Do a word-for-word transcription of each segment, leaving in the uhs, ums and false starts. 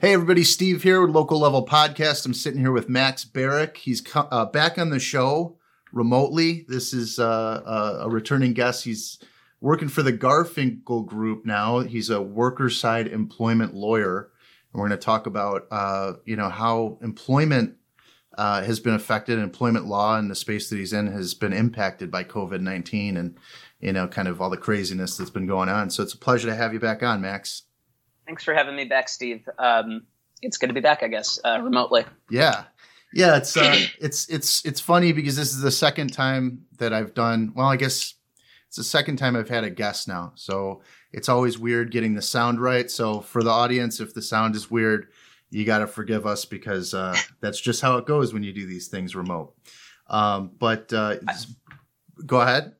Hey everybody, Steve here with Local Level Podcast. I'm sitting here with Max Barrick. He's uh, back on the show remotely. This is uh, a returning guest. He's working for the Garfinkel Group now. He's a worker side employment lawyer. And we're going to talk about, uh, you know, how employment uh, has been affected, employment law in the space that he's in has been impacted by COVID nineteen and, you know, kind of all the craziness that's been going on. So it's a pleasure to have you back on, Max. Thanks for having me back, Steve. Um, it's good to be back, I guess, uh, remotely. Yeah, yeah. It's uh, it's it's it's funny because this is the second time that I've done. Well, I guess it's the second time I've had a guest now. So it's always weird getting the sound right. So for the audience, if the sound is weird, you got to forgive us because uh, that's just how it goes when you do these things remote. Um, but uh, I, go ahead.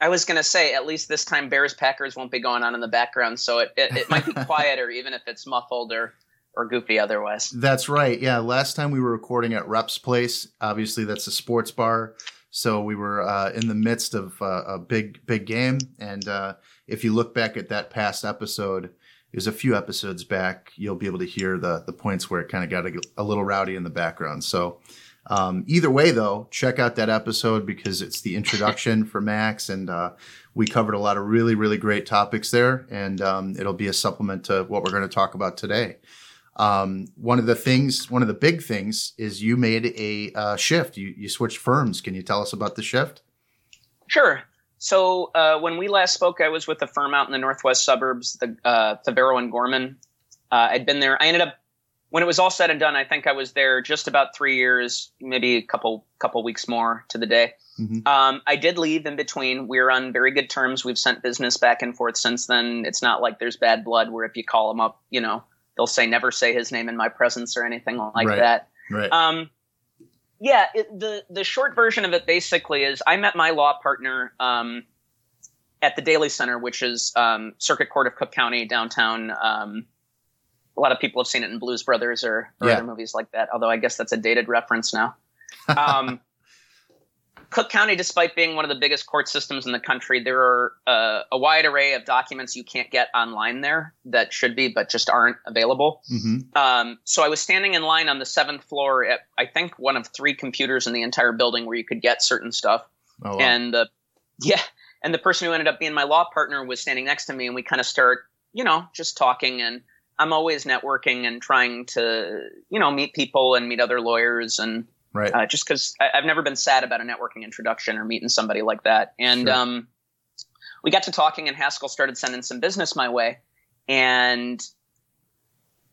I was going to say, at least this time, Bears-Packers won't be going on in the background, so it, it, it might be quieter, even if it's muffled or, or goofy otherwise. That's right. Yeah, last time we were recording at Rep's Place. Obviously, that's a sports bar, so we were uh, in the midst of uh, a big, big game. And uh, if you look back at that past episode, it was a few episodes back, you'll be able to hear the the points where it kind of got a, a little rowdy in the background. So. Um, either way, though, check out that episode because it's the introduction for Max, and uh, we covered a lot of really, really great topics there, and um, it'll be a supplement to what we're going to talk about today. Um, one of the things, one of the big things is you made a uh, shift. You, you switched firms. Can you tell us about the shift? Sure. So uh, when we last spoke, I was with a firm out in the northwest suburbs, the uh, Favero and Gorman. Uh, I'd been there. I ended up When it was all said and done, I think I was there just about three years, maybe a couple couple weeks more to the day. Mm-hmm. Um, I did leave in between. We were on very good terms. We've sent business back and forth since then. It's not like there's bad blood where if you call them up, you know, they'll say never say his name in my presence or anything like right. that. Right. Um, yeah, it, the, the short version of it basically is I met my law partner um, at the Daily Center, which is um, Circuit Court of Cook County, downtown um A lot of people have seen it in Blues Brothers or, or yeah. other movies like that, although I guess that's a dated reference now. Um, Cook County, despite being one of the biggest court systems in the country, there are uh, a wide array of documents you can't get online there that should be but just aren't available. Mm-hmm. Um, so I was standing in line on the seventh floor at, I think, one of three computers in the entire building where you could get certain stuff. Oh, wow. And uh, yeah, and the person who ended up being my law partner was standing next to me, and we kind of start, you know, just talking, and I'm always networking and trying to, you know, meet people and meet other lawyers. And right. uh, just because I've never been sad about a networking introduction or meeting somebody like that. And sure. um, we got to talking, and Haskell started sending some business my way. And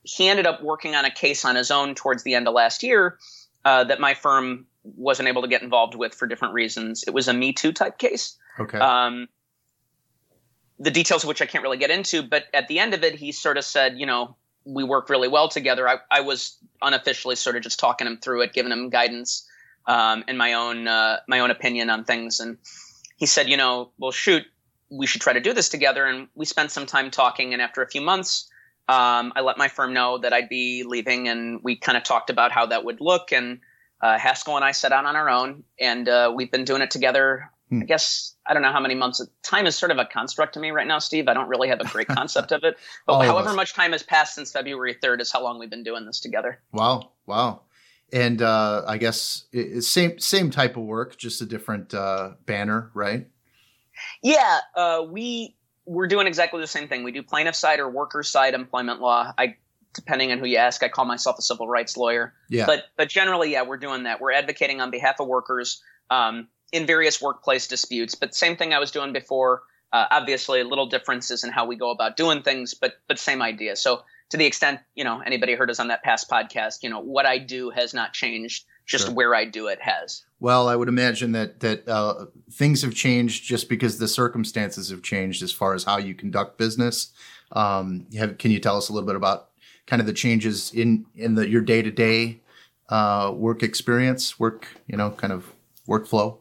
he ended up working on a case on his own towards the end of last year uh, that my firm wasn't able to get involved with for different reasons. It was a Me Too type case. Okay. Um, the details of which I can't really get into, but at the end of it, he sort of said, you know, we worked really well together. I, I was unofficially sort of just talking him through it, giving him guidance um, and my own uh, my own opinion on things. And he said, you know, well, shoot, we should try to do this together. And we spent some time talking. And after a few months, um, I let my firm know that I'd be leaving. And we kind of talked about how that would look. And uh, Haskell and I set out on our own. And uh, we've been doing it together, hmm. I guess. I don't know how many months. Time is sort of a construct to me right now, Steve. I don't really have a great concept of it. But however much time has passed since February third is how long we've been doing this together. Wow. Wow. And uh, I guess it's same same type of work, just a different uh, banner, right? Yeah. Uh, we, we're doing exactly the same thing. We do plaintiff side or worker side employment law. I Depending on who you ask, I call myself a civil rights lawyer. Yeah. But, but generally, yeah, we're doing that. We're advocating on behalf of workers. Um in various workplace disputes, but same thing I was doing before. Uh, obviously, little differences in how we go about doing things, but but same idea. So to the extent, you know, anybody heard us on that past podcast, you know, what I do has not changed, just sure. where I do it has. Well, I would imagine that that uh, things have changed just because the circumstances have changed as far as how you conduct business. Um, have, can you tell us a little bit about kind of the changes in, in the, your day-to-day uh, work experience, work, you know, kind of workflow?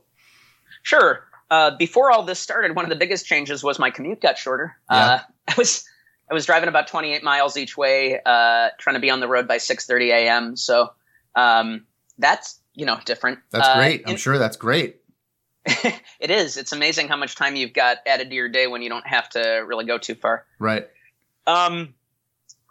Sure. Uh, before all this started, one of the biggest changes was my commute got shorter. Yeah. Uh, I was I was driving about twenty-eight miles each way, uh, trying to be on the road by six thirty a.m. So um, that's, you know, different. That's uh, great. I'm and, sure that's great. It is. It's amazing how much time you've got added to your day when you don't have to really go too far. Right. Um,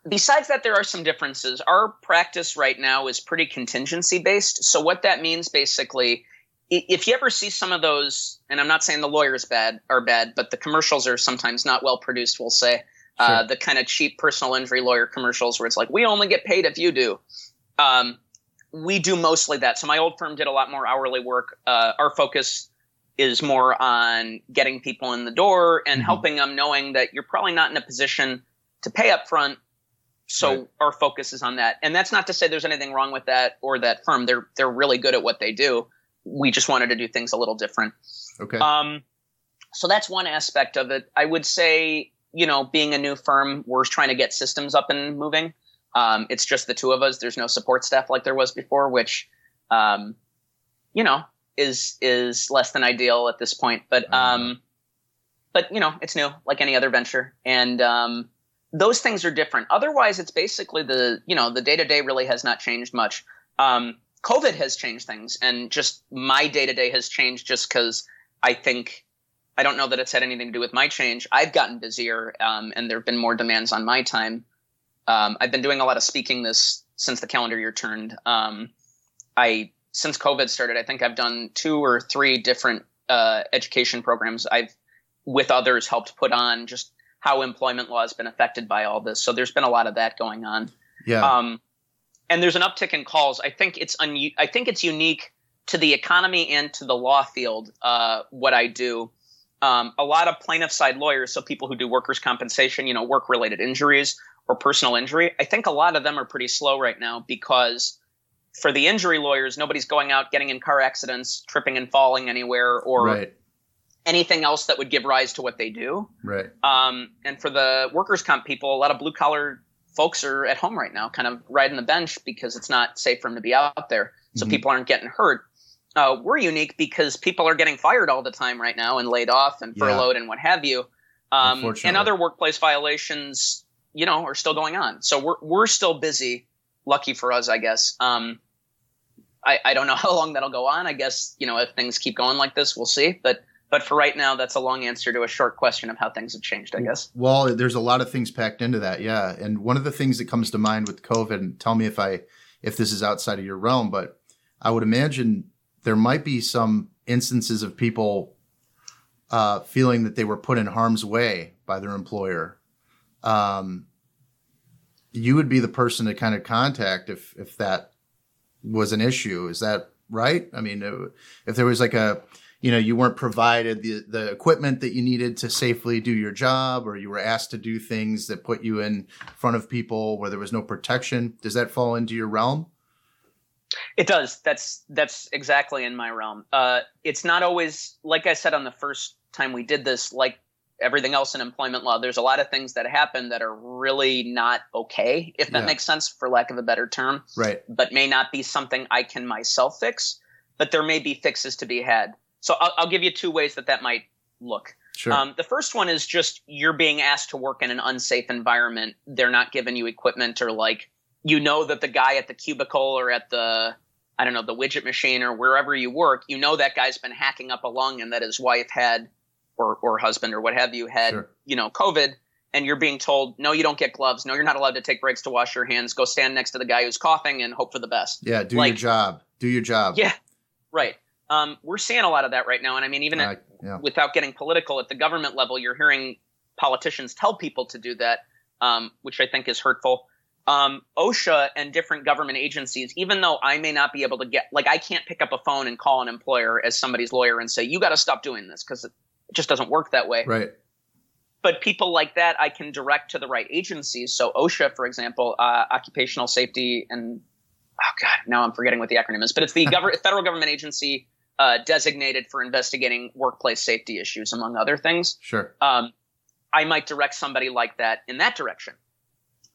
Besides that, there are some differences. Our practice right now is pretty contingency-based. So what that means basically, if you ever see some of those, and I'm not saying the lawyers bad are bad, but the commercials are sometimes not well produced, we'll say, sure. uh, the kind of cheap personal injury lawyer commercials where it's like, we only get paid if you do. Um, we do mostly that. So my old firm did a lot more hourly work. Uh, our focus is more on getting people in the door and mm-hmm. helping them, knowing that you're probably not in a position to pay up front. So right. our focus is on that. And that's not to say there's anything wrong with that or that firm. They're they're really good at what they do. We just wanted to do things a little different. Okay. Um, so that's one aspect of it. I would say, you know, being a new firm, we're trying to get systems up and moving. Um, it's just the two of us. There's no support staff like there was before, which, um, you know, is is less than ideal at this point. But, um, but you know, it's new, like any other venture. And um, those things are different. Otherwise, it's basically the, you know, the day-to-day really has not changed much. Um, COVID has changed things, and just my day-to-day has changed just because I think – I don't know that it's had anything to do with my change. I've gotten busier, um, and there have been more demands on my time. Um, I've been doing a lot of speaking this since the calendar year turned. Um, I since COVID started, I think I've done two or three different uh, education programs. I've with others helped put on just how employment law has been affected by all this. So there's been a lot of that going on. Yeah. Um, and there's an uptick in calls. I think it's un- I think it's unique to the economy and to the law field. Uh, what I do. Um, a lot of plaintiff side lawyers, so people who do workers' compensation, you know, work related injuries or personal injury, I think a lot of them are pretty slow right now because for the injury lawyers, nobody's going out, getting in car accidents, tripping and falling anywhere or right. anything else that would give rise to what they do. Right. Um, and for the workers' comp people, a lot of blue collar folks are at home right now, kind of riding the bench because it's not safe for them to be out there. So mm-hmm. people aren't getting hurt. Uh, we're unique because people are getting fired all the time right now and laid off and furloughed yeah. and what have you. Um, and other workplace violations, you know, are still going on. So we're, we're still busy. Lucky for us, I guess. Um, I, I don't know how long that'll go on. I guess, you know, if things keep going like this, we'll see. But, but for right now, that's a long answer to a short question of how things have changed, I guess. Well, there's a lot of things packed into that. Yeah. And one of the things that comes to mind with COVID, and tell me if I, if this is outside of your realm, but I would imagine there might be some instances of people, uh, feeling that they were put in harm's way by their employer. Um, you would be the person to kind of contact if, if that was an issue. Is that right? I mean, it, if there was like a, you know, you weren't provided the, the equipment that you needed to safely do your job, or you were asked to do things that put you in front of people where there was no protection. Does that fall into your realm? It does. That's, that's exactly in my realm. Uh, it's not always, like I said, on the first time we did this, like, everything else in employment law, there's a lot of things that happen that are really not okay, if that yeah. makes sense, for lack of a better term, right? But may not be something I can myself fix, but there may be fixes to be had. So I'll, I'll give you two ways that that might look. Sure. Um, the first one is just you're being asked to work in an unsafe environment. They're not giving you equipment, or like, you know, that the guy at the cubicle or at the, I don't know, the widget machine or wherever you work, you know, that guy's been hacking up a lung and that his wife had Or, or husband or what have you had, sure. you know, COVID, and you're being told, no, you don't get gloves. No, you're not allowed to take breaks to wash your hands. Go stand next to the guy who's coughing and hope for the best. Yeah. Do like, your job. Do your job. Yeah. Right. Um, we're seeing a lot of that right now. And I mean, even uh, at, yeah. without getting political, at the government level, you're hearing politicians tell people to do that, um, which I think is hurtful. Um, OSHA and different government agencies, even though I may not be able to get, like, I can't pick up a phone and call an employer as somebody's lawyer and say, you got to stop doing this because it just doesn't work that way. Right. But people like that, I can direct to the right agencies. So OSHA, for example, uh, Occupational Safety and oh god, now I'm forgetting what the acronym is, but it's the gov- federal government agency uh, designated for investigating workplace safety issues, among other things. Sure. Um, I might direct somebody like that in that direction,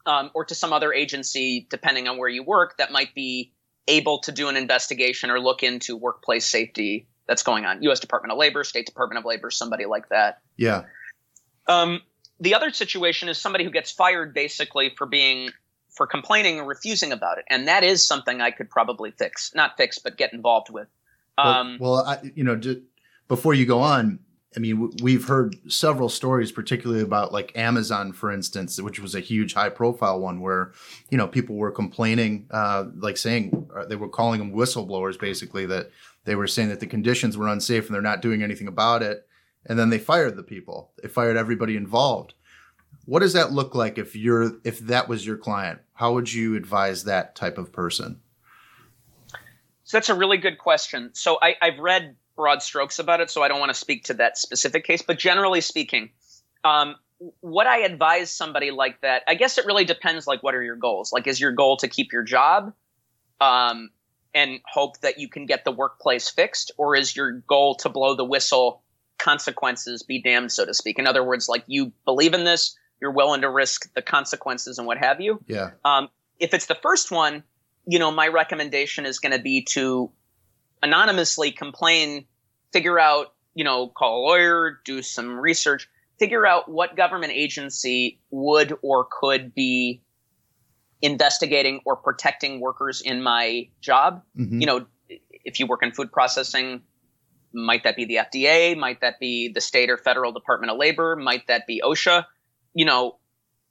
um, or to some other agency, depending on where you work, that might be able to do an investigation or look into workplace safety that's going on. U S Department of Labor, State Department of Labor, somebody like that. Yeah. Um, the other situation is somebody who gets fired basically for being, for complaining or refusing about it. And that is something I could probably fix, not fix, but get involved with. Um, well, well I, you know, just before you go on, I mean, we've heard several stories, particularly about like Amazon, for instance, which was a huge high profile one where, you know, people were complaining, uh, like saying they were calling them whistleblowers, basically, that they were saying that the conditions were unsafe and they're not doing anything about it. And then they fired the people. They fired everybody involved. What does that look like if you're if that was your client? How would you advise that type of person? So that's a really good question. So I, I've read broad strokes about it, so I don't want to speak to that specific case. But generally speaking, um, what I advise somebody like that, I guess it really depends, like, what are your goals? Like, is your goal to keep your job um, and hope that you can get the workplace fixed? Or is your goal to blow the whistle, consequences be damned, so to speak? In other words, like, you believe in this, you're willing to risk the consequences and what have you. Yeah. Um, if it's the first one, you know, my recommendation is going to be to anonymously complain, figure out, you know, call a lawyer, do some research, figure out what government agency would or could be investigating or protecting workers in my job. Mm-hmm. You know, if you work in food processing, might that be the F D A? Might that be the state or federal Department of Labor? Might that be OSHA? You know,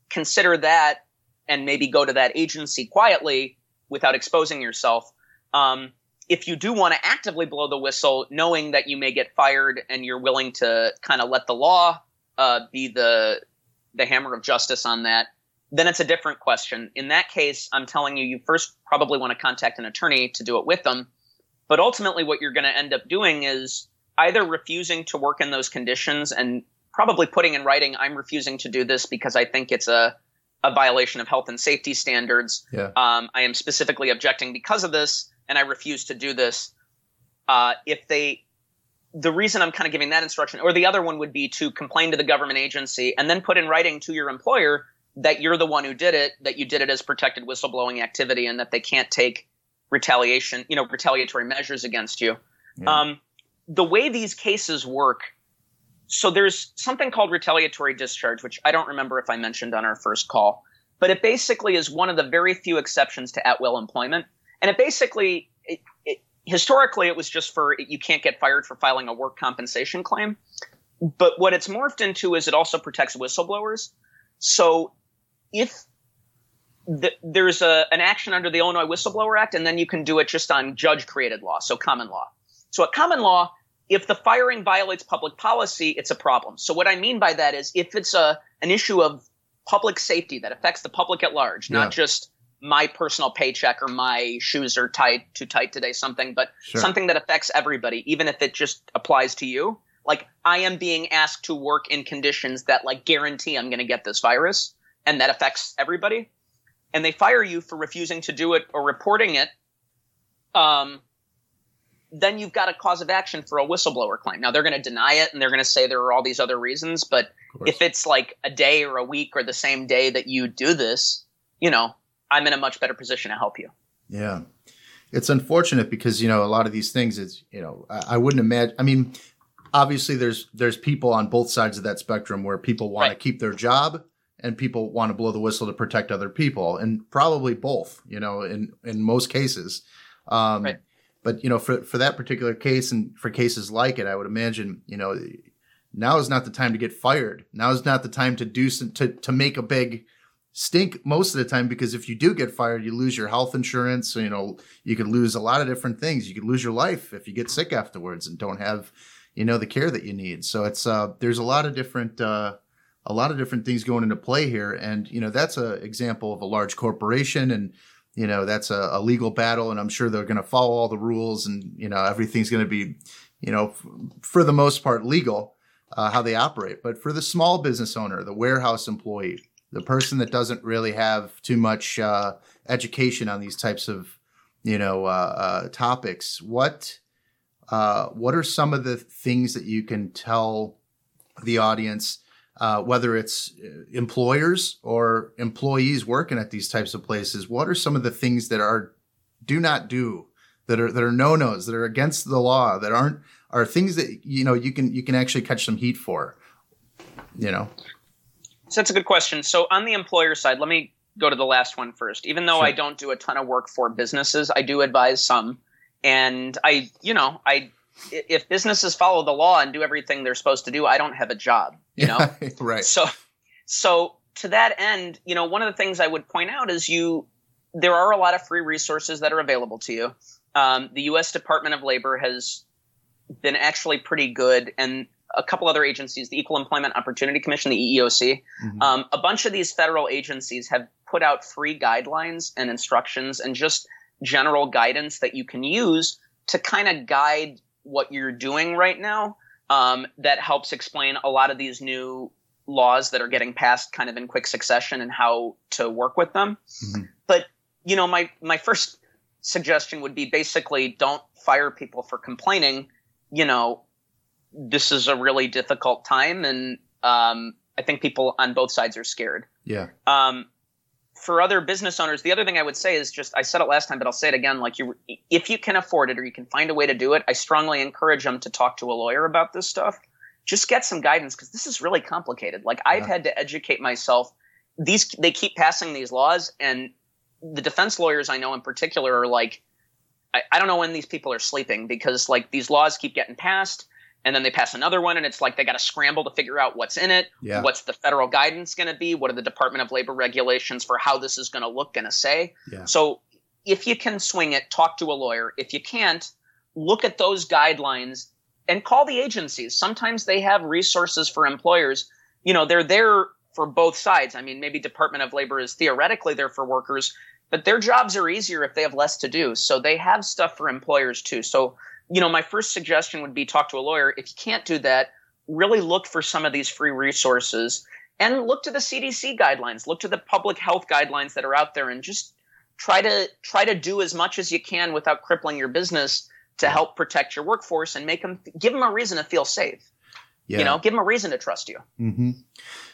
consider that and maybe go to that agency quietly without exposing yourself. Um, if you do want to actively blow the whistle, knowing that you may get fired and you're willing to kind of let the law uh, be the the hammer of justice on that, then it's a different question. In that case, I'm telling you, you first probably want to contact an attorney to do it with them. But ultimately what you're going to end up doing is either refusing to work in those conditions and probably putting in writing, I'm refusing to do this because I think it's a, a violation of health and safety standards. Yeah. Um, I am specifically objecting because of this, and I refuse to do this. Uh, if they, the reason I'm kind of giving that instruction, or the other one would be to complain to the government agency and then put in writing to your employer that you're the one who did it, that you did it as protected whistleblowing activity, and that they can't take retaliation, you know, retaliatory measures against you. Yeah. Um, the way these cases work, so there's something called retaliatory discharge, which I don't remember if I mentioned on our first call, but it basically is one of the very few exceptions to at-will employment. And it basically, it, it, historically, it was just for, you can't get fired for filing a work compensation claim. But what it's morphed into is it also protects whistleblowers. So if The, there's a, an action under the Illinois Whistleblower Act, and then you can do it just on judge-created law, so common law. So at common law, if the firing violates public policy, it's a problem. So what I mean by that is if it's a an issue of public safety that affects the public at large, yeah. not just my personal paycheck or my shoes are tied too tight today, something, but sure. something that affects everybody, even if it just applies to you. Like, I am being asked to work in conditions that, like, guarantee I'm going to get this virus, and that affects everybody. And they fire you for refusing to do it or reporting it, um, then you've got a cause of action for a whistleblower claim. Now, they're going to deny it, and they're going to say there are all these other reasons. But if it's like a day or a week or the same day that you do this, you know, I'm in a much better position to help you. Yeah. It's unfortunate because, you know, a lot of these things, it's, you know, I, I wouldn't imagine. I mean, obviously, there's there's people on both sides of that spectrum where people want right. to keep their job. And people want to blow the whistle to protect other people, and probably both, you know, in, in most cases. Um, right. But, you know, for, for that particular case and for cases like it, I would imagine, you know, now is not the time to get fired. Now is not the time to do some, to, to make a big stink most of the time, because if you do get fired, you lose your health insurance. So, you know, you could lose a lot of different things. You could lose your life if you get sick afterwards and don't have, you know, the care that you need. So it's uh, there's a lot of different uh a lot of different things going into play here. And, you know, that's an example of a large corporation, and, you know, that's a, a legal battle, and I'm sure they're going to follow all the rules, and, you know, everything's going to be, you know, f- for the most part, legal, uh, how they operate. But for the small business owner, the warehouse employee, the person that doesn't really have too much uh, education on these types of, you know, uh, uh, topics, what, uh, what are some of the things that you can tell the audience, Uh, whether it's employers or employees working at these types of places? What are some of the things that are do not do, that are that are no-nos, that are against the law, that aren't are things that, you know, you can you can actually catch some heat for, you know? So that's a good question. So on the employer side, let me go to the last one first. Even though sure. I don't do a ton of work for businesses, I do advise some, and I you know I if businesses follow the law and do everything they're supposed to do, I don't have a job, you know? Right. So, so to that end, you know, one of the things I would point out is you, there are a lot of free resources that are available to you. Um, the U S Department of Labor has been actually pretty good, and a couple other agencies, the Equal Employment Opportunity Commission, the E E O C. Mm-hmm. Um, a bunch of these federal agencies have put out free guidelines and instructions and just general guidance that you can use to kind of guide what you're doing right now, um, that helps explain a lot of these new laws that are getting passed kind of in quick succession and how to work with them. Mm-hmm. But, you know, my, my first suggestion would be basically don't fire people for complaining. You know, this is a really difficult time, and um, I think people on both sides are scared. Yeah. Um, for other business owners, the other thing I would say is just, I said it last time, but I'll say it again. Like, you, if you can afford it or you can find a way to do it, I strongly encourage them to talk to a lawyer about this stuff. Just get some guidance, because this is really complicated. Like, I've yeah. had to educate myself. These, they keep passing these laws, and the defense lawyers I know in particular are like, I, I don't know when these people are sleeping, because like these laws keep getting passed. And then they pass another one, and it's like they got to scramble to figure out what's in it, yeah. what's the federal guidance going to be, what are the Department of Labor regulations for how this is going to look, going to say. Yeah. So if you can swing it, talk to a lawyer. If you can't, look at those guidelines and call the agencies. Sometimes they have resources for employers. You know, they're there for both sides. I mean, maybe Department of Labor is theoretically there for workers, but their jobs are easier if they have less to do. So they have stuff for employers too. So, you know, my first suggestion would be talk to a lawyer. If you can't do that, really look for some of these free resources and look to the C D C guidelines, look to the public health guidelines that are out there, and just try to try to do as much as you can without crippling your business to help protect your workforce and make them, give them a reason to feel safe. Yeah. You know, give them a reason to trust you. Mm-hmm.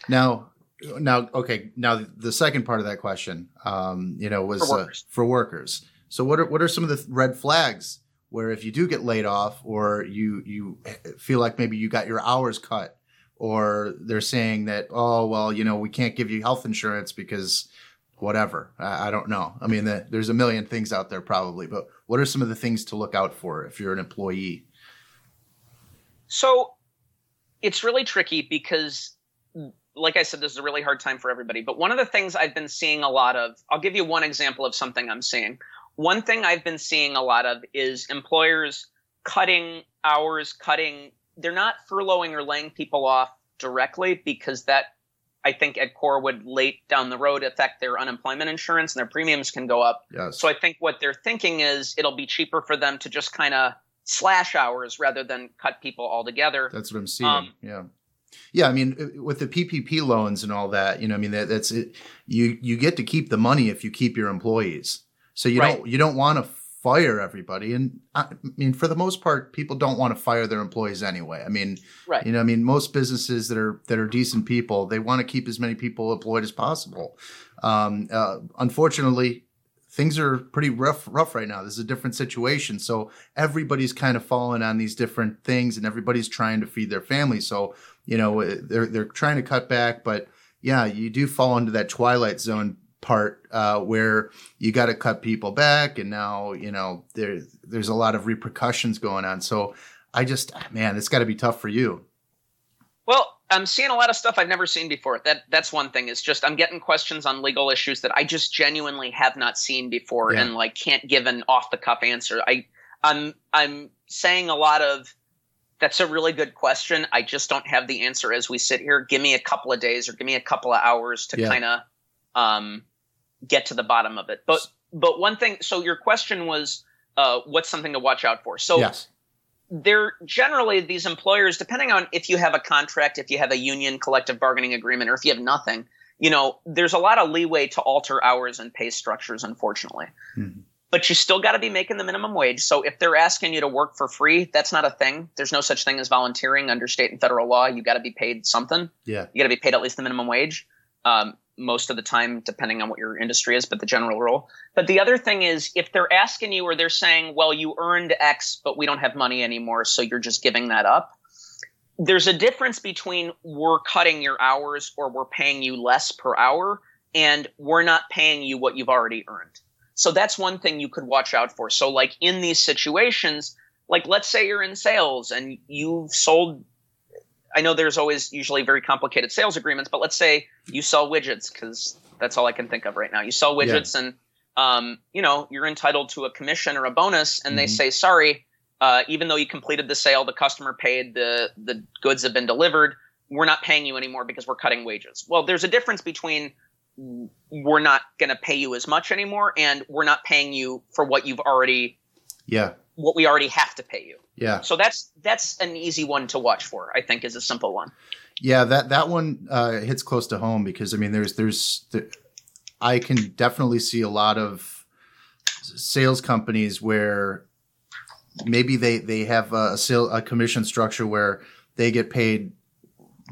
Now, now, okay. Now the second part of that question, um, you know, was for workers. Uh, for workers. So what are, what are some of the red flags where if you do get laid off, or you you feel like maybe you got your hours cut, or they're saying that, oh, well, you know, we can't give you health insurance because whatever. I, I don't know. I mean, the, there's a million things out there probably, but what are some of the things to look out for if you're an employee? So it's really tricky because, like I said, this is a really hard time for everybody. But one of the things I've been seeing a lot of, I'll give you one example of something I'm seeing. One thing I've been seeing a lot of is employers cutting hours, cutting – they're not furloughing or laying people off directly, because that, I think, at core would late down the road affect their unemployment insurance and their premiums can go up. Yes. So I think what they're thinking is it'll be cheaper for them to just kind of slash hours rather than cut people altogether. That's what I'm seeing, um, yeah. Yeah, I mean, with the P P P loans and all that, you know, I mean, that, that's it. You, you get to keep the money if you keep your employees. So you right. don't you don't want to fire everybody, and I mean, for the most part, people don't want to fire their employees anyway. I mean, right. you know, I mean, most businesses that are that are decent people, they want to keep as many people employed as possible. Um, uh, unfortunately, things are pretty rough rough right now. This is a different situation, so everybody's kind of falling on these different things, and everybody's trying to feed their family. So you know, they're they're trying to cut back, but yeah, you do fall into that twilight zone part uh, where you got to cut people back, and now you know there there's a lot of repercussions going on. So I just, man, it's got to be tough for you. Well, I'm seeing a lot of stuff I've never seen before. That that's one thing. Is just I'm getting questions on legal issues that I just genuinely have not seen before, yeah. and like can't give an off the cuff answer. I I'm I'm saying a lot of, that's a really good question. I just don't have the answer as we sit here. Give me a couple of days or give me a couple of hours to yeah. kind of um. get to the bottom of it. But but one thing, so your question was, uh, what's something to watch out for? So yes. they're generally, these employers, depending on if you have a contract, if you have a union collective bargaining agreement, or if you have nothing, you know, there's a lot of leeway to alter hours and pay structures, unfortunately. Mm-hmm. But you still got to be making the minimum wage. So if they're asking you to work for free, that's not a thing. There's no such thing as volunteering under state and federal law. You got to be paid something. Yeah. You got to be paid at least the minimum wage. Um, most of the time, depending on what your industry is, but the general rule. But the other thing is, if they're asking you or they're saying, well, you earned X, but we don't have money anymore, so you're just giving that up. There's a difference between we're cutting your hours or we're paying you less per hour, and we're not paying you what you've already earned. So that's one thing you could watch out for. So like in these situations, like, let's say you're in sales and you've sold, I know there's always usually very complicated sales agreements, but let's say you sell widgets, because that's all I can think of right now. You sell widgets, yeah. and, um, you know, you're entitled to a commission or a bonus, and mm-hmm. they say, sorry, uh, even though you completed the sale, the customer paid, the, the goods have been delivered, we're not paying you anymore because we're cutting wages. Well, there's a difference between we're not going to pay you as much anymore and we're not paying you for what you've already, yeah, what we already have to pay you. Yeah. So that's, that's an easy one to watch for, I think, is a simple one. Yeah. That, that one uh, hits close to home because I mean, there's, there's, there, I can definitely see a lot of sales companies where maybe they, they have a sale, a commission structure where they get paid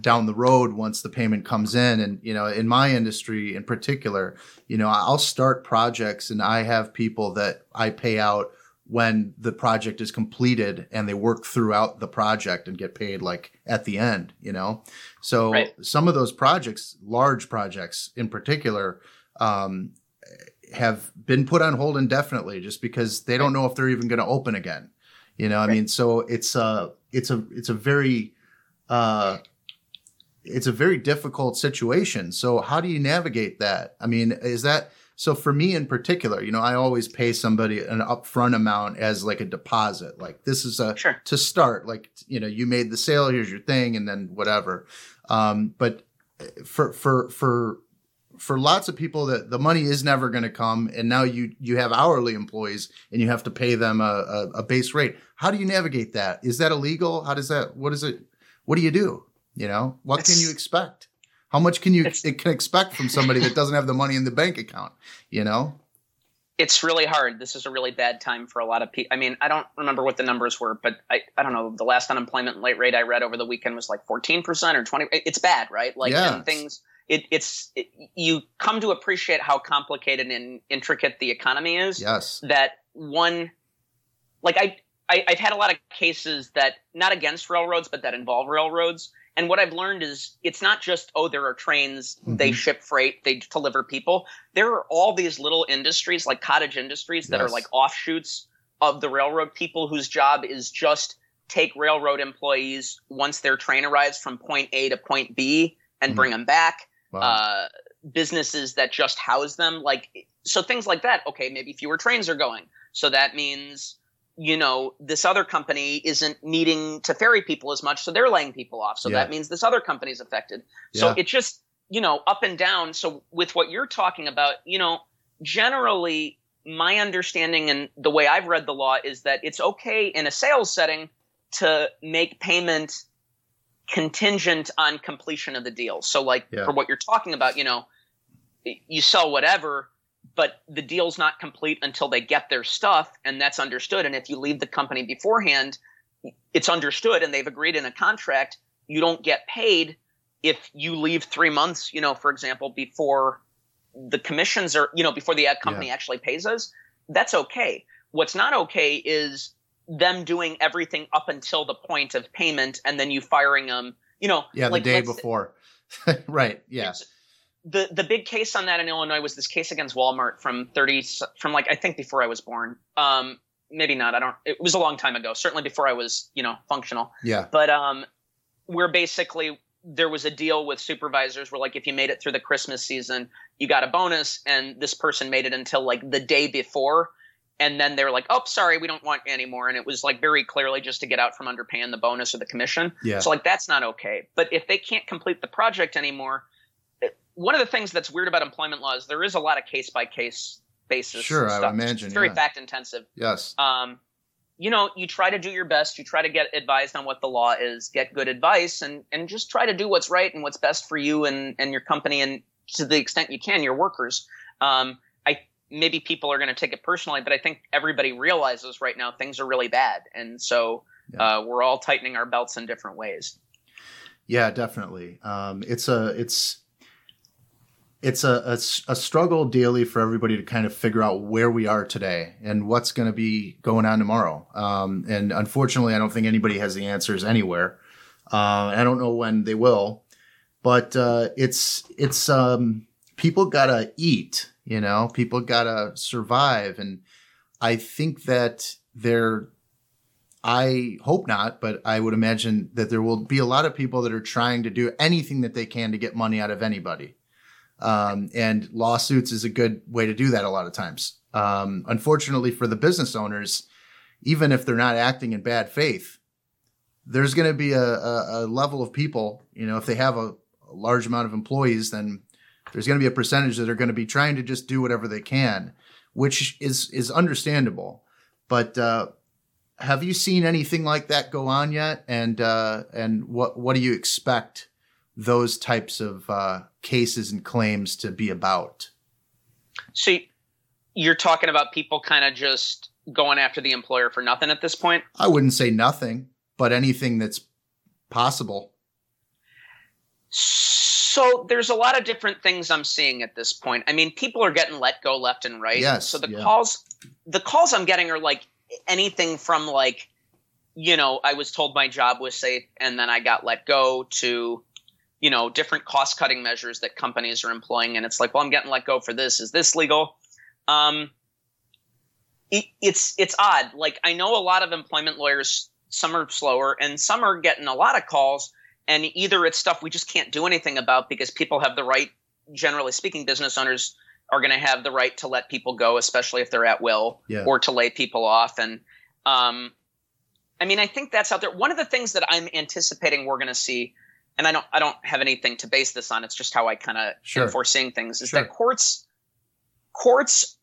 down the road once the payment comes in. And, you know, in my industry in particular, you know, I'll start projects and I have people that I pay out when the project is completed and they work throughout the project and get paid like at the end, you know? So right. some of those projects, large projects in particular, um, have been put on hold indefinitely just because they don't know if they're even going to open again. You know, right. I mean, so it's a, it's a, it's a very, uh, it's a very difficult situation. So how do you navigate that? I mean, is that, so for me in particular, you know, I always pay somebody an upfront amount as like a deposit, like this is a, sure. to start, like, you know, you made the sale, here's your thing and then whatever. Um, but for, for, for, for lots of people that the money is never going to come. And now you, you have hourly employees and you have to pay them a, a, a base rate. How do you navigate that? Is that illegal? How does that, what is it? What do you do? You know, what it's, can you expect? How much can you it can expect from somebody that doesn't have the money in the bank account? You know, it's really hard. This is a really bad time for a lot of people. I mean, I don't remember what the numbers were, but I, I don't know. The last unemployment rate I read over the weekend was like fourteen percent or twenty. It's bad, right? Like yeah. and things. It, it's it, you come to appreciate how complicated and intricate the economy is. Yes, that one like I, I I've had a lot of cases that not against railroads, but that involve railroads. And what I've learned is it's not just, oh, there are trains, mm-hmm. they ship freight, they deliver people. There are all these little industries, like cottage industries, that yes. are like offshoots of the railroad people whose job is just take railroad employees once their train arrives from point A to point B and mm-hmm. bring them back. Wow. Uh, businesses that just house them. like So things like that. Okay, maybe fewer trains are going. So that means... you know, this other company isn't needing to ferry people as much, so they're laying people off. So yeah. that means this other company is affected. So yeah. it just, you know, up and down. So with what you're talking about, you know, generally my understanding and the way I've read the law is that it's okay in a sales setting to make payment contingent on completion of the deal. So like yeah. for what you're talking about, you know, you sell whatever, but the deal's not complete until they get their stuff, and that's understood. And if you leave the company beforehand, it's understood and they've agreed in a contract. You don't get paid if you leave three months, you know, for example, before the commissions are, you know, before the ad company yeah. actually pays us. That's okay. What's not okay is them doing everything up until the point of payment and then you firing them, you know. Yeah, like, the day before. Right, yeah. The the big case on that in Illinois was this case against Walmart from thirty from like I think before I was born. Um, maybe not. I don't. It was a long time ago. Certainly before I was, you know, functional. Yeah. But um, we're basically there was a deal with supervisors where like if you made it through the Christmas season, you got a bonus, and this person made it until like the day before, and then they were like, oh, sorry, we don't want any more, and it was like very clearly just to get out from underpaying the bonus or the commission. Yeah. So like that's not okay. But if they can't complete the project anymore. One of the things that's weird about employment law is there is a lot of case by case basis. Sure, stuff. I would imagine. It's very yeah. fact intensive. Yes. Um, you know, you try to do your best. You try to get advised on what the law is, get good advice, and and just try to do what's right and what's best for you and, and your company and to the extent you can, your workers. Um, I maybe people are going to take it personally, but I think everybody realizes right now things are really bad, and so yeah. uh, we're all tightening our belts in different ways. Yeah, definitely. Um, it's a it's. It's a, a, a struggle daily for everybody to kind of figure out where we are today and what's going to be going on tomorrow. Um, and unfortunately, I don't think anybody has the answers anywhere. Uh, I don't know when they will, but uh, it's it's um, people got to eat, you know, people got to survive. And I think that they're I hope not, but I would imagine that there will be a lot of people that are trying to do anything that they can to get money out of anybody. Um, and lawsuits is a good way to do that a lot of times. Um, unfortunately for the business owners, even if they're not acting in bad faith, there's going to be a, a, a level of people, you know, if they have a, a large amount of employees, then there's going to be a percentage that are going to be trying to just do whatever they can, which is, is understandable. But, uh, have you seen anything like that go on yet? And, uh, and what, what do you expect those types of uh, cases and claims to be about? So you're talking about people kind of just going after the employer for nothing at this point? I wouldn't say nothing, but anything that's possible. So there's a lot of different things I'm seeing at this point. I mean, people are getting let go left and right. Yes, so the yeah. calls, the calls I'm getting are like anything from like, you know, I was told my job was safe and then I got let go to, you know, different cost cutting measures that companies are employing. And it's like, well, I'm getting let go for this. Is this legal? Um, it, it's, it's odd. Like I know a lot of employment lawyers, some are slower and some are getting a lot of calls, and either it's stuff we just can't do anything about because people have the right, generally speaking, business owners are going to have the right to let people go, especially if they're at will, yeah. or to lay people off. And, um, I mean, I think that's out there. One of the things that I'm anticipating we're going to see, and I don't, I don't have anything to base this on, it's just how I kind of sure. am foreseeing things, is sure. that courts, courts,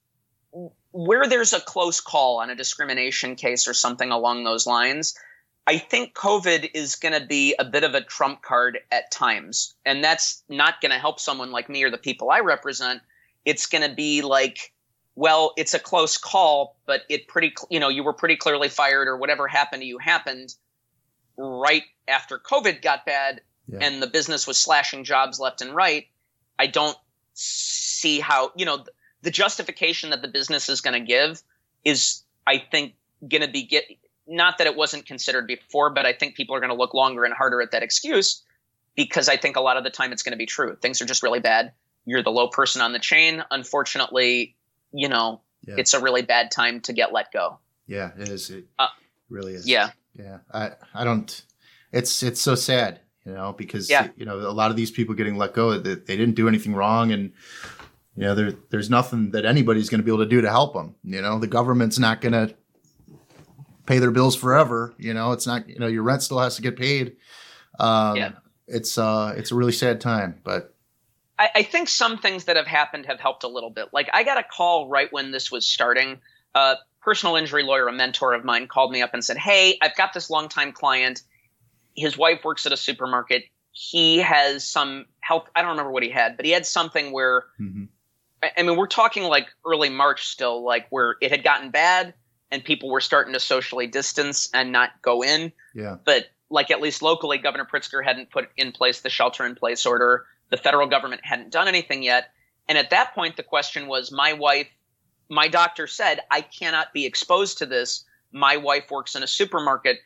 where there's a close call on a discrimination case or something along those lines, I think COVID is going to be a bit of a trump card at times. And that's not going to help someone like me or the people I represent. It's going to be like, well, it's a close call, but it pretty, you know, you were pretty clearly fired, or whatever happened to you happened right after COVID got bad. Yeah. And the business was slashing jobs left and right. I don't see how, you know, the justification that the business is going to give is, I think, going to be get, not that it wasn't considered before, but I think people are going to look longer and harder at that excuse, because I think a lot of the time it's going to be true. Things are just really bad. You're the low person on the chain. Unfortunately, you know, yeah. it's a really bad time to get let go. Yeah, it is. It uh, really is. Yeah. Yeah. I, I don't, it's, it's so sad. You know, because, yeah. you know, a lot of these people getting let go, they, they didn't do anything wrong. And, you know, there, there's nothing that anybody's going to be able to do to help them. You know, the government's not going to pay their bills forever. You know, it's not, you know, your rent still has to get paid. Um, yeah. It's uh, it's a really sad time. But I, I think some things that have happened have helped a little bit. Like I got a call right when this was starting. A personal injury lawyer, a mentor of mine, called me up and said, hey, I've got this longtime client. His wife works at a supermarket. He has some health. I don't remember what he had, but he had something where, mm-hmm. I mean, we're talking like early March still, like where it had gotten bad and people were starting to socially distance and not go in. Yeah. But like, at least locally, Governor Pritzker hadn't put in place the shelter in place order. The federal government hadn't done anything yet. And at that point, the question was, my wife, my doctor said, I cannot be exposed to this. My wife works in a supermarket.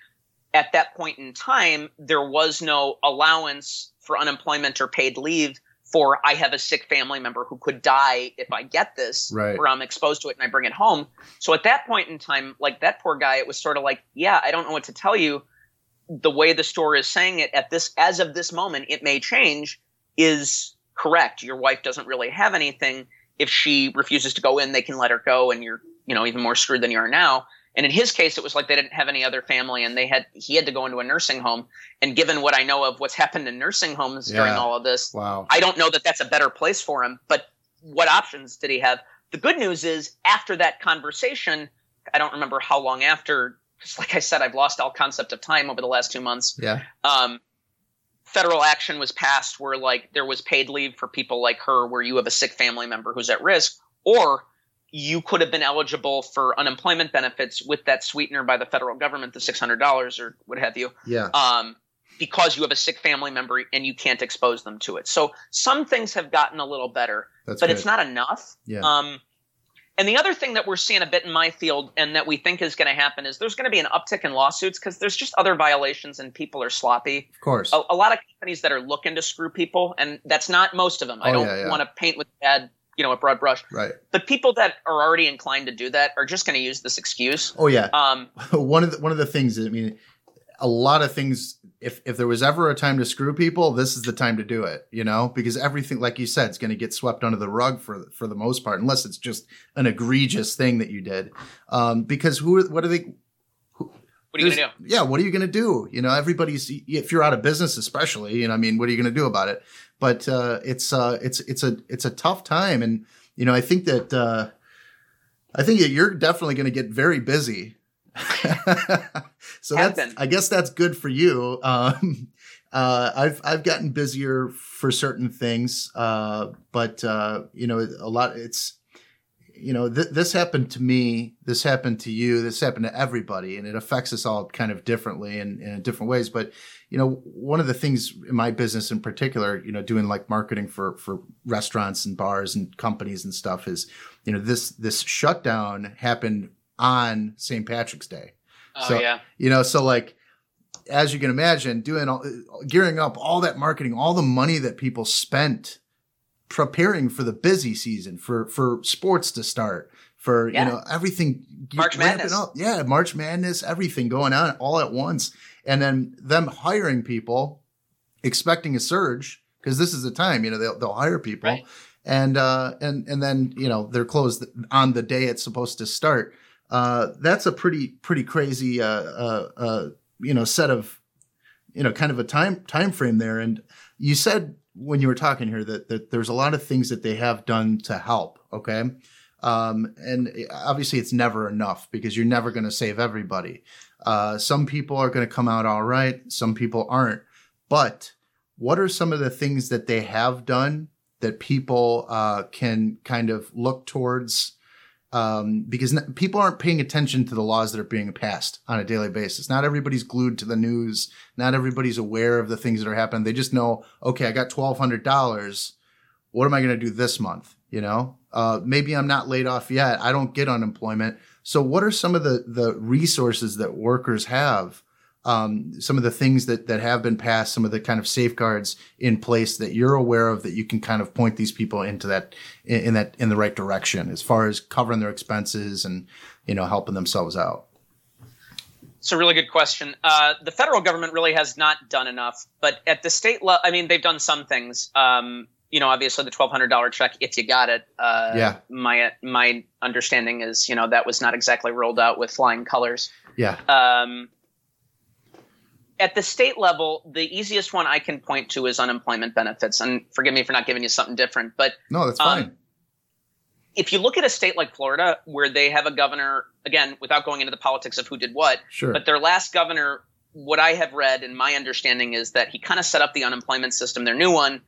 At that point in time, there was no allowance for unemployment or paid leave for I have a sick family member who could die if I get this, right. or I'm exposed to it and I bring it home. So at that point in time, like that poor guy, it was sort of like, yeah, I don't know what to tell you. The way the store is saying it at this, as of this moment, it may change, is correct. Your wife doesn't really have anything. If she refuses to go in, they can let her go, and you're, you know, even more screwed than you are now. And in his case, it was like they didn't have any other family, and they had he had to go into a nursing home. And given what I know of what's happened in nursing homes yeah. during all of this, wow. I don't know that that's a better place for him. But what options did he have? The good news is, after that conversation, I don't remember how long after, because like I said, I've lost all concept of time over the last two months. Yeah. Um, federal action was passed where like there was paid leave for people like her, where you have a sick family member who's at risk, or you could have been eligible for unemployment benefits with that sweetener by the federal government, the six hundred dollars or what have you, yeah. um, because you have a sick family member and you can't expose them to it. So some things have gotten a little better, That's but good. It's not enough. Yeah. Um, and the other thing that we're seeing a bit in my field and that we think is going to happen is there's going to be an uptick in lawsuits because there's just other violations and people are sloppy. Of course. A, a lot of companies that are looking to screw people, and that's not most of them. Oh, I don't yeah, yeah. want to paint with bad you know, a broad brush. Right. But people that are already inclined to do that are just going to use this excuse. Oh yeah. Um, one of the, one of the things is, I mean, a lot of things, if, if there was ever a time to screw people, this is the time to do it, you know, because everything, like you said, is going to get swept under the rug for, for the most part, unless it's just an egregious thing that you did. Um, because who, what are they, who, what are you going to do? Yeah. What are you going to do? You know, everybody's, if you're out of business, especially, you know, I mean, what are you going to do about it? But, uh, it's, uh, it's, it's a, it's a tough time. And, you know, I think that, uh, I think that you're definitely going to get very busy. So that's, I guess that's good for you. Um, uh, I've, I've gotten busier for certain things. Uh, but, uh, you know, a lot, it's, you know, th- this happened to me, this happened to you, this happened to everybody, and it affects us all kind of differently and, and in different ways. But, you know, one of the things in my business in particular, you know, doing like marketing for, for restaurants and bars and companies and stuff is, you know, this, this shutdown happened on Saint Patrick's Day. Oh, so, yeah. You know, so like, as you can imagine, doing all, gearing up all that marketing, all the money that people spent preparing for the busy season, for, for sports to start, for, yeah. you know, everything. March Madness. Up. Yeah. March Madness, everything going on all at once. And then them hiring people, expecting a surge, because this is the time, you know, they'll, they'll hire people. Right. And, uh, and, and then, you know, they're closed on the day it's supposed to start. Uh, that's a pretty, pretty crazy, uh, uh, uh, you know, set of, you know, kind of a time, time frame there. And you said when you were talking here that, that there's a lot of things that they have done to help. Okay. Um, and obviously it's never enough because you're never going to save everybody. Uh, some people are going to come out all right. Some people aren't, but what are some of the things that they have done that people, uh, can kind of look towards? Um, because n- people aren't paying attention to the laws that are being passed on a daily basis. Not everybody's glued to the news. Not everybody's aware of the things that are happening. They just know, okay, I got twelve hundred dollars. What am I going to do this month? You know, uh, maybe I'm not laid off yet. I don't get unemployment. So what are some of the, the resources that workers have? Um, some of the things that, that have been passed, some of the kind of safeguards in place that you're aware of that you can kind of point these people into that, in, in that, in the right direction as far as covering their expenses and, you know, helping themselves out. It's a really good question. Uh, the federal government really has not done enough, but at the state level, I mean, they've done some things. Um, you know, obviously the twelve hundred dollars check, if you got it, uh, yeah. my, my understanding is, you know, that was not exactly rolled out with flying colors. Yeah. Um, At the state level, the easiest one I can point to is unemployment benefits. And forgive me for not giving you something different, but no, that's fine. Um, if you look at a state like Florida, where they have a governor, again, without going into the politics of who did what, sure. but their last governor, what I have read and my understanding is that he kind of set up the unemployment system, their new one,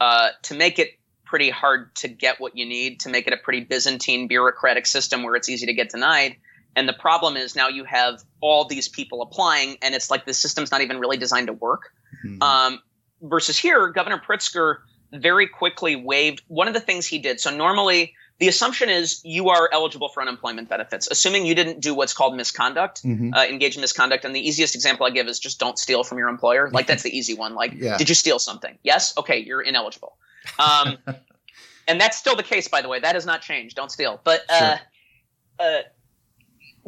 uh, to make it pretty hard to get what you need, to make it a pretty Byzantine bureaucratic system where it's easy to get denied. And the problem is now you have all these people applying and it's like the system's not even really designed to work. Mm-hmm. Um, versus here, Governor Pritzker very quickly waived one of the things he did. So normally the assumption is you are eligible for unemployment benefits, assuming you didn't do what's called misconduct, mm-hmm. uh, engage in misconduct. And the easiest example I give is just don't steal from your employer. Like that's the easy one. Like, yeah. Did you steal something? Yes. Okay. You're ineligible. Um, and that's still the case, by the way, that has not changed. Don't steal. But, uh, sure. uh,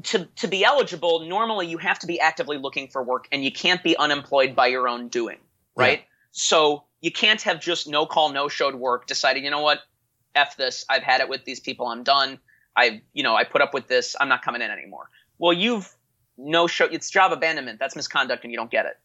To to be eligible, normally you have to be actively looking for work and you can't be unemployed by your own doing, right? Yeah. So you can't have just no call, no showed work, deciding, you know what, F this, I've had it with these people, I'm done. I, you know, I put up with this, I'm not coming in anymore. Well, you've no show, it's job abandonment, that's misconduct and you don't get it.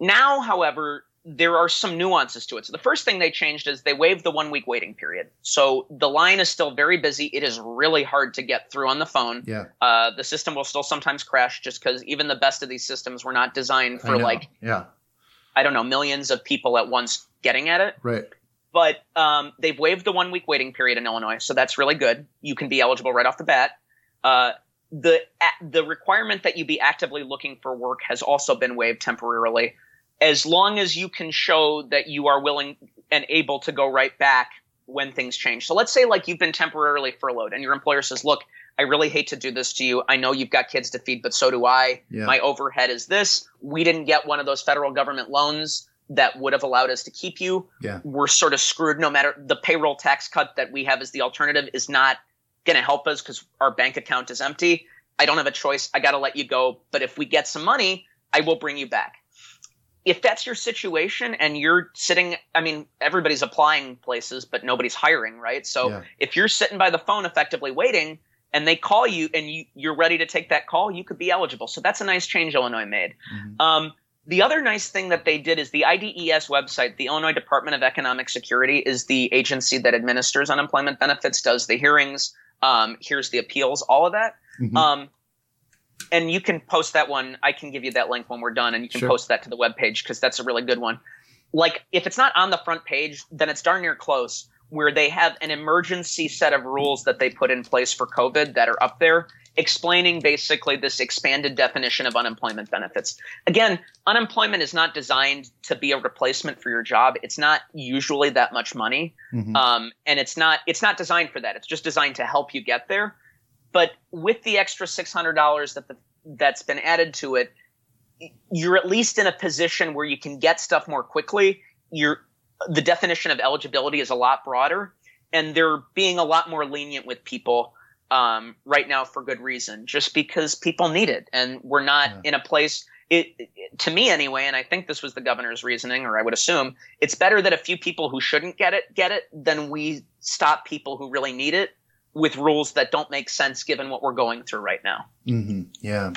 Now, however, there are some nuances to it. So the first thing they changed is they waived the one week waiting period. So the line is still very busy. It is really hard to get through on the phone. Yeah. Uh, the system will still sometimes crash just because even the best of these systems were not designed for like, yeah. I don't know, millions of people at once getting at it. Right. But um, they've waived the one week waiting period in Illinois. So that's really good. You can be eligible right off the bat. Uh, the, the requirement that you be actively looking for work has also been waived temporarily. As long as you can show that you are willing and able to go right back when things change. So let's say like you've been temporarily furloughed and your employer says, look, I really hate to do this to you. I know you've got kids to feed, but so do I. Yeah. My overhead is this. We didn't get one of those federal government loans that would have allowed us to keep you. Yeah. We're sort of screwed. No matter the payroll tax cut that we have as the alternative is not going to help us because our bank account is empty. I don't have a choice. I got to let you go. But if we get some money, I will bring you back. If that's your situation and you're sitting, I mean, everybody's applying places, but nobody's hiring, right? So yeah. if you're sitting by the phone effectively waiting and they call you and you, you're ready to take that call, you could be eligible. So that's a nice change Illinois made. Mm-hmm. Um, the other nice thing that they did is the I D E S website, the Illinois Department of Economic Security, is the agency that administers unemployment benefits, does the hearings, um, hears the appeals, all of that. Mm-hmm. Um, and you can post that one. I can give you that link when we're done, and you can sure. post that to the webpage because that's a really good one. Like, if it's not on the front page, then it's darn near close, where they have an emergency set of rules that they put in place for COVID that are up there, explaining basically this expanded definition of unemployment benefits. Again, unemployment is not designed to be a replacement for your job. It's not usually that much money. Mm-hmm. Um, and it's not, it's not designed for that. It's just designed to help you get there. But with the extra six hundred dollars that the, that's been added to it, you're at least in a position where you can get stuff more quickly. You're, the definition of eligibility is a lot broader, and they're being a lot more lenient with people Um, right now for good reason, just because people need it. And we're not yeah. in a place, it, it, to me anyway, and I think this was the governor's reasoning, or I would assume, it's better that a few people who shouldn't get it get it than we stop people who really need it with rules that don't make sense given what we're going through right now. Mm-hmm. Yeah.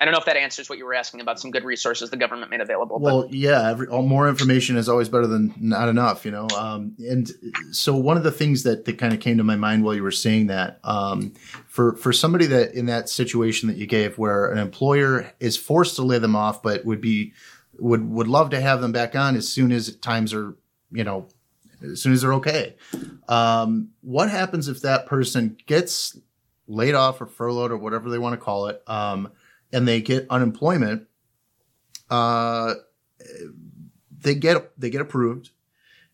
I don't know if that answers what you were asking about some good resources the government made available. Well, but. yeah, every, all, more information is always better than not enough, you know. Um, and so one of the things that, that kind of came to my mind while you were saying that, um, for for somebody that in that situation that you gave, where an employer is forced to lay them off, but would be would would love to have them back on as soon as times are, you know, as soon as they're okay. Um, what happens if that person gets laid off or furloughed or whatever they want to call it? Um, and they get unemployment, uh, they get, they get approved,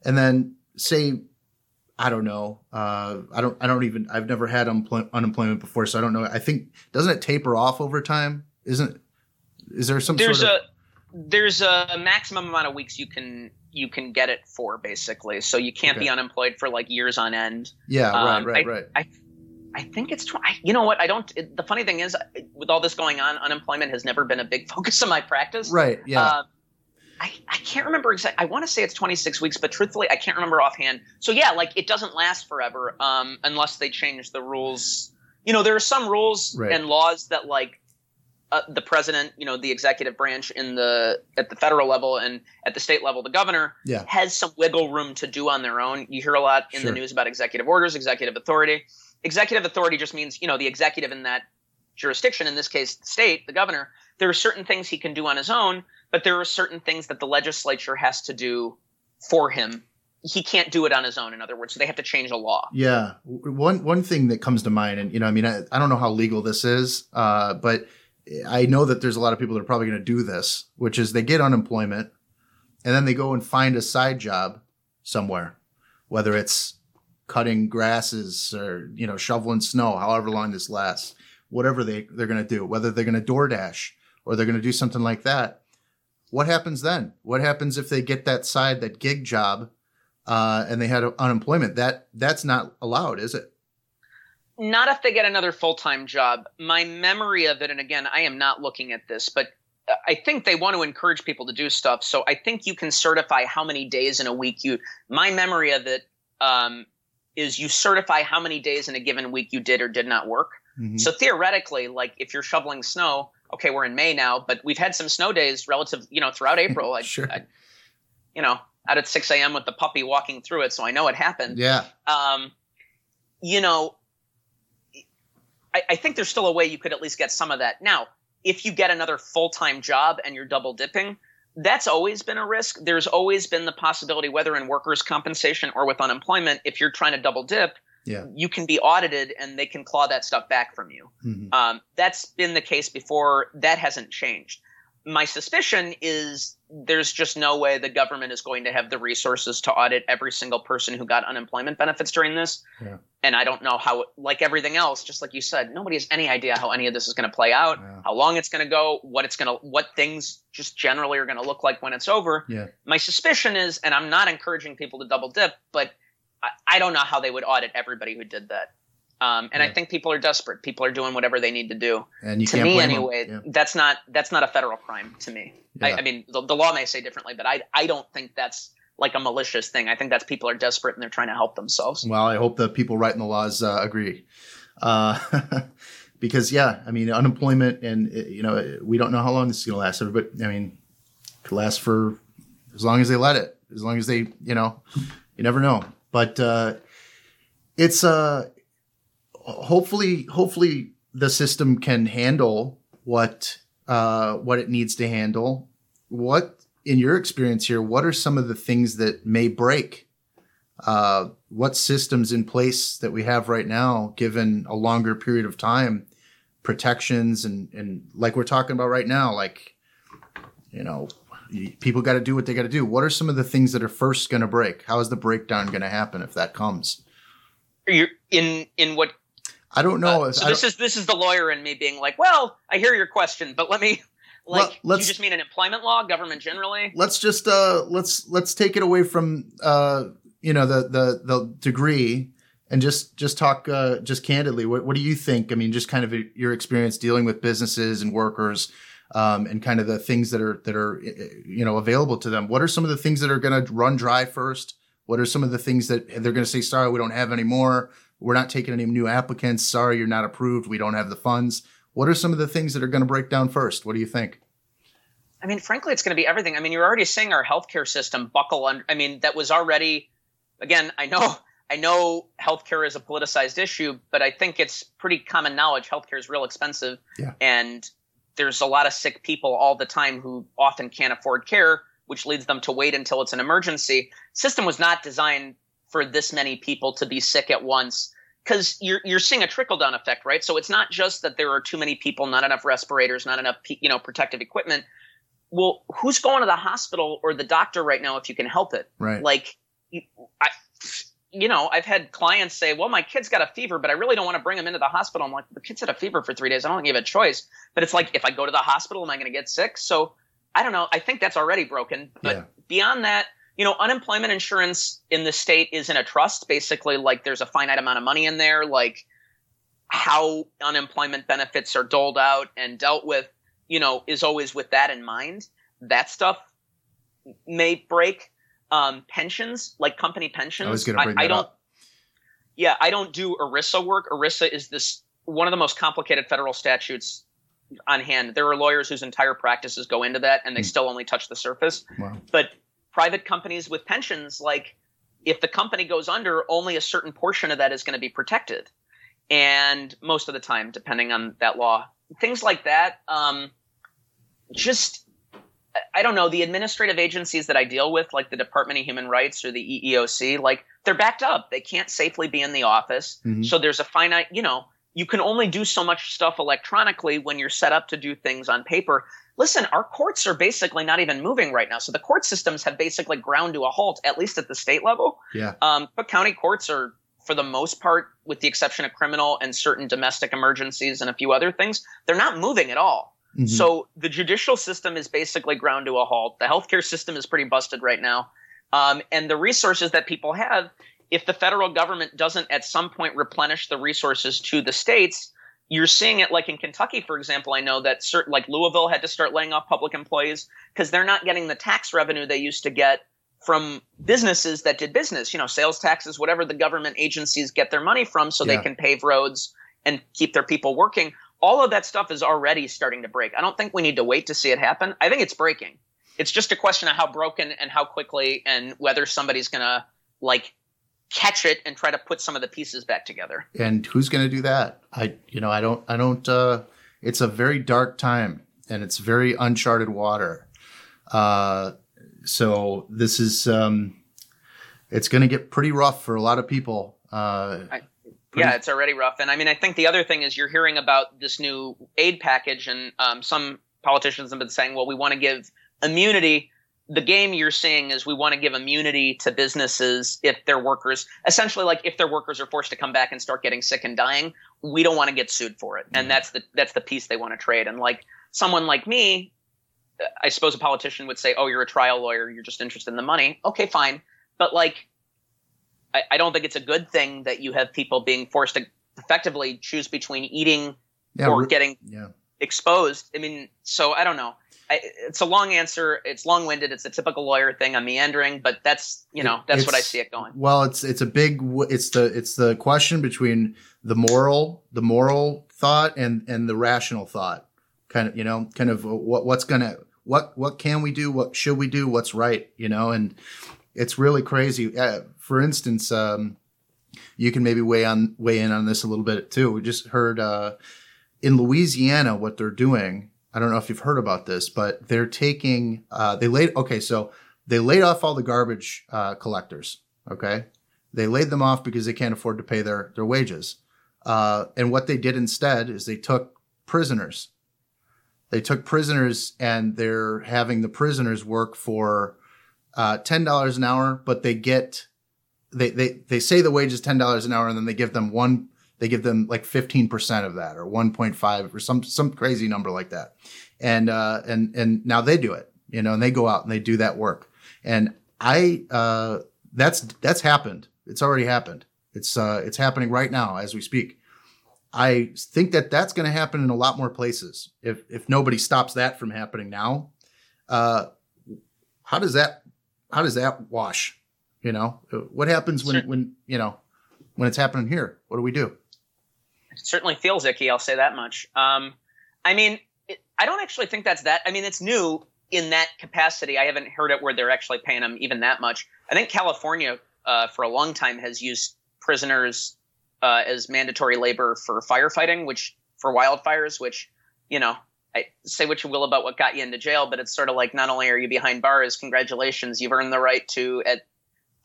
and then say, I don't know, uh, I don't, I don't even, I've never had unemploy- unemployment before. So I don't know. I think, doesn't it taper off over time? Isn't, is there some there's sort of, a, there's a maximum amount of weeks you can, you can get it for, basically. So you can't okay. be unemployed for like years on end. Yeah. Um, right. Right. I, right. I, I think it's, you know what, I don't, it, the funny thing is, with all this going on, unemployment has never been a big focus of my practice. Right, yeah. Uh, I, I can't remember exactly, I want to say it's twenty-six weeks, but truthfully, I can't remember offhand. So yeah, like, it doesn't last forever um, unless they change the rules. You know, there are some rules right. and laws that, like, uh, the president, you know, the executive branch in the at the federal level and at the state level, the governor yeah. has some wiggle room to do on their own. You hear a lot in sure. the news about executive orders, executive authority. Executive authority just means, you know, the executive in that jurisdiction, in this case, the state, the governor, there are certain things he can do on his own, but there are certain things that the legislature has to do for him. He can't do it on his own, in other words, so they have to change a law. Yeah. One one thing that comes to mind, and, you know, I mean, I, I don't know how legal this is, uh, but I know that there's a lot of people that are probably going to do this, which is they get unemployment and then they go and find a side job somewhere, whether it's cutting grasses or, you know, shoveling snow, however long this lasts, whatever they, they're going to do, whether they're going to DoorDash or they're going to do something like that. What happens then? What happens if they get that side, that gig job, uh, and they had unemployment? That that's not allowed, is it? Not if they get another full-time job. My memory of it, and again, I am not looking at this, but I think they want to encourage people to do stuff. So I think you can certify how many days in a week you, my memory of it, um, is you certify how many days in a given week you did or did not work. Mm-hmm. So theoretically, like, if you're shoveling snow, okay, we're in May now, but we've had some snow days relative, you know, throughout April. I, sure. I, you know, out at six a.m. with the puppy walking through it, so I know it happened. Yeah. Um, you know, I, I think there's still a way you could at least get some of that. Now, if you get another full-time job and you're double dipping, that's always been a risk. There's always been the possibility, whether in workers' compensation or with unemployment, if you're trying to double dip, yeah. you can be audited and they can claw that stuff back from you. Mm-hmm. Um, that's been the case before. That hasn't changed. my suspicion is there's just no way the government is going to have the resources to audit every single person who got unemployment benefits during this. Yeah. And I don't know how, like everything else, just like you said, nobody has any idea how any of this is going to play out, yeah. how long it's going to go, what it's going to, what things just generally are going to look like when it's over. Yeah. My suspicion is, and I'm not encouraging people to double dip, but I, I don't know how they would audit everybody who did that. Um, and yeah. I think people are desperate. People are doing whatever they need to do. And you to can't me, blame anyway, them. Yeah. that's not that's not a federal crime to me. Yeah. I, I mean, the, the law may say differently, but I I don't think that's like a malicious thing. I think that's people are desperate and they're trying to help themselves. Well, I hope the people writing the laws uh, agree, uh, because yeah, I mean, unemployment and you know we don't know how long this is going to last. Everybody, I mean, it could last for as long as they let it. As long as they, you know, you never know. But uh, it's a uh, Hopefully, hopefully the system can handle what uh, what it needs to handle. What, in your experience here, what are some of the things that may break? Uh, what systems in place that we have right now, given a longer period of time, protections and and like we're talking about right now, like you know, people got to do what they got to do. What are some of the things that are first going to break? How is the breakdown going to happen if that comes? You're in in what? I don't know. Uh, so this is this is the lawyer in me being like, well, I hear your question, but let me like well, you just mean an employment law, government generally. Let's just uh, let's let's take it away from uh, you know the, the the degree and just just talk uh, just candidly. What, what do you think? I mean, just kind of a, your experience dealing with businesses and workers um, and kind of the things that are that are you know available to them. What are some of the things that are going to run dry first? What are some of the things that they're going to say? Sorry, we don't have any more. We're not taking any new applicants. Sorry, you're not approved. We don't have the funds. What are some of the things that are going to break down first? What do you think? I mean, frankly, it's going to be everything. I mean, you're already seeing our healthcare system buckle under. I mean, that was already, again, I know, I know healthcare is a politicized issue, but I think it's pretty common knowledge. Healthcare is real expensive. Yeah. And there's a lot of sick people all the time who often can't afford care, which leads them to wait until it's an emergency. System was not designed for this many people to be sick at once, because you're you're seeing a trickle-down effect, right? So it's not just that there are too many people, not enough respirators, not enough you know protective equipment. Well, who's going to the hospital or the doctor right now if you can help it? Right. Like, I, you know, I've had clients say, well, my kid's got a fever, but I really don't want to bring him into the hospital. I'm like, the kid's had a fever for three days. I don't think you have a choice. But it's like, if I go to the hospital, am I going to get sick? So I don't know. I think that's already broken. But yeah. beyond that, you know, unemployment insurance in the state is in a trust. Basically, like there's a finite amount of money in there. Like how unemployment benefits are doled out and dealt with, you know, is always with that in mind. That stuff may break. Um, pensions, like company pensions. I was going to bring I, that I don't, up. Yeah, I don't do ERISA work. ERISA is this one of the most complicated federal statutes on hand. There are lawyers whose entire practices go into that, and they still only touch the surface. Wow. But private companies with pensions, like if the company goes under, only a certain portion of that is going to be protected. And most of the time, depending on that law, things like that. Um, just, I don't know, the administrative agencies that I deal with, like the Department of Human Rights or the E E O C, like they're backed up. They can't safely be in the office. Mm-hmm. So there's a finite, you know, you can only do so much stuff electronically when you're set up to do things on paper. Listen, our courts are basically not even moving right now. So the court systems have basically ground to a halt, at least at the state level. Yeah. Um, but county courts are, for the most part, with the exception of criminal and certain domestic emergencies and a few other things, they're not moving at all. Mm-hmm. So the judicial system is basically ground to a halt. The healthcare system is pretty busted right now. Um, and the resources that people have, if the federal government doesn't at some point replenish the resources to the states, you're seeing it like in Kentucky, for example. I know that certain, like Louisville had to start laying off public employees because they're not getting the tax revenue they used to get from businesses that did business, you know, sales taxes, whatever the government agencies get their money from so yeah. they can pave roads and keep their people working. All of that stuff is already starting to break. I don't think we need to wait to see it happen. I think it's breaking. It's just a question of how broken and how quickly and whether somebody's going to like catch it and try to put some of the pieces back together. And who's going to do that? I, you know, I don't, I don't, uh, it's a very dark time and it's very uncharted water. Uh, so this is, um, it's going to get pretty rough for a lot of people. Uh, I, yeah, it's already rough. And I mean, I think the other thing is you're hearing about this new aid package and, um, some politicians have been saying, well, we want to give immunity. The game you're seeing is we want to give immunity to businesses if their workers – essentially, like, if their workers are forced to come back and start getting sick and dying, we don't want to get sued for it. Mm-hmm. And that's the that's the piece they want to trade. And, like, someone like me, I suppose a politician would say, oh, you're a trial lawyer. You're just interested in the money. Okay, fine. But, like, I, I don't think it's a good thing that you have people being forced to effectively choose between eating yeah, or getting yeah. exposed. I mean, so I don't know. I, it's a long answer. It's long-winded. It's a typical lawyer thing. I'm meandering, but that's, you know, that's it's, what I see it going. Well, it's, it's a big, it's the, it's the question between the moral, the moral thought and, and the rational thought kind of, you know, kind of what, what's going to, what, what can we do? What should we do? What's right? You know, and it's really crazy. Uh, for instance, um, you can maybe weigh on, weigh in on this a little bit too. We just heard, uh, in Louisiana, what they're doing, I don't know if you've heard about this, but they're taking uh, – they laid – okay, so they laid off all the garbage uh, collectors, okay? They laid them off because they can't afford to pay their, their wages. Uh, and what they did instead is they took prisoners. They took prisoners and they're having the prisoners work for uh, ten dollars an hour, but they get they, – they, they say the wage is ten dollars an hour and then they give them one – they give them like fifteen percent of that or one point five or some, some crazy number like that. And, uh, and, and now they do it, you know, and they go out and they do that work. And I, uh, that's, that's happened. It's already happened. It's, uh, it's happening right now as we speak. I think that that's going to happen in a lot more places. If, if nobody stops that from happening now, uh, how does that, how does that wash? You know, what happens when, sure. when, you know, when it's happening here? What do we do? It certainly feels icky, I'll say that much. Um, I mean, it, I don't actually think that's that. I mean, it's new in that capacity. I haven't heard it where they're actually paying them even that much. I think California uh, for a long time has used prisoners uh, as mandatory labor for firefighting, which for wildfires, which, you know, I, say what you will about what got you into jail, but it's sort of like not only are you behind bars, congratulations, you've earned the right to – at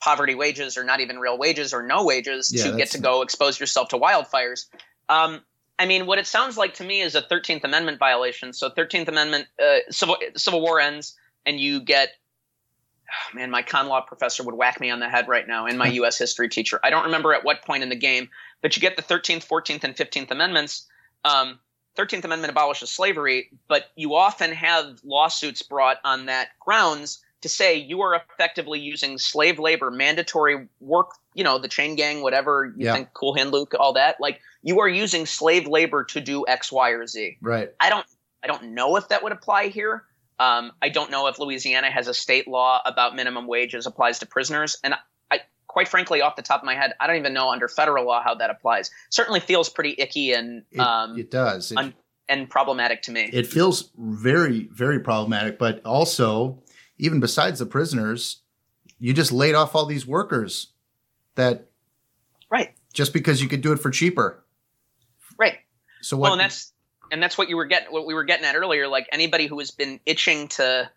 poverty wages or not even real wages or no wages yeah, to get to go expose yourself to wildfires. Um, I mean, what it sounds like to me is a thirteenth Amendment violation. So thirteenth Amendment, uh, Civil, Civil War ends and you get, oh man, my con law professor would whack me on the head right now and my U S history teacher. I don't remember at what point in the game, but you get the thirteenth, fourteenth, and fifteenth Amendments. Um, thirteenth Amendment abolishes slavery, but you often have lawsuits brought on that grounds to say you are effectively using slave labor, mandatory work, you know, the chain gang, whatever you yeah. think, Cool Hand Luke, all that. Like, you are using slave labor to do X, Y, or Z. Right. I don't I don't know if that would apply here. Um, I don't know if Louisiana has a state law about minimum wages applies to prisoners. And I, I quite frankly, off the top of my head, I don't even know under federal law how that applies. Certainly feels pretty icky and – um, It does. It, un- and problematic to me. It feels very, very problematic, but also – even besides the prisoners, you just laid off all these workers that right. just because you could do it for cheaper. Right. So what well, and that's and that's what you were getting what we were getting at earlier, like anybody who has been itching to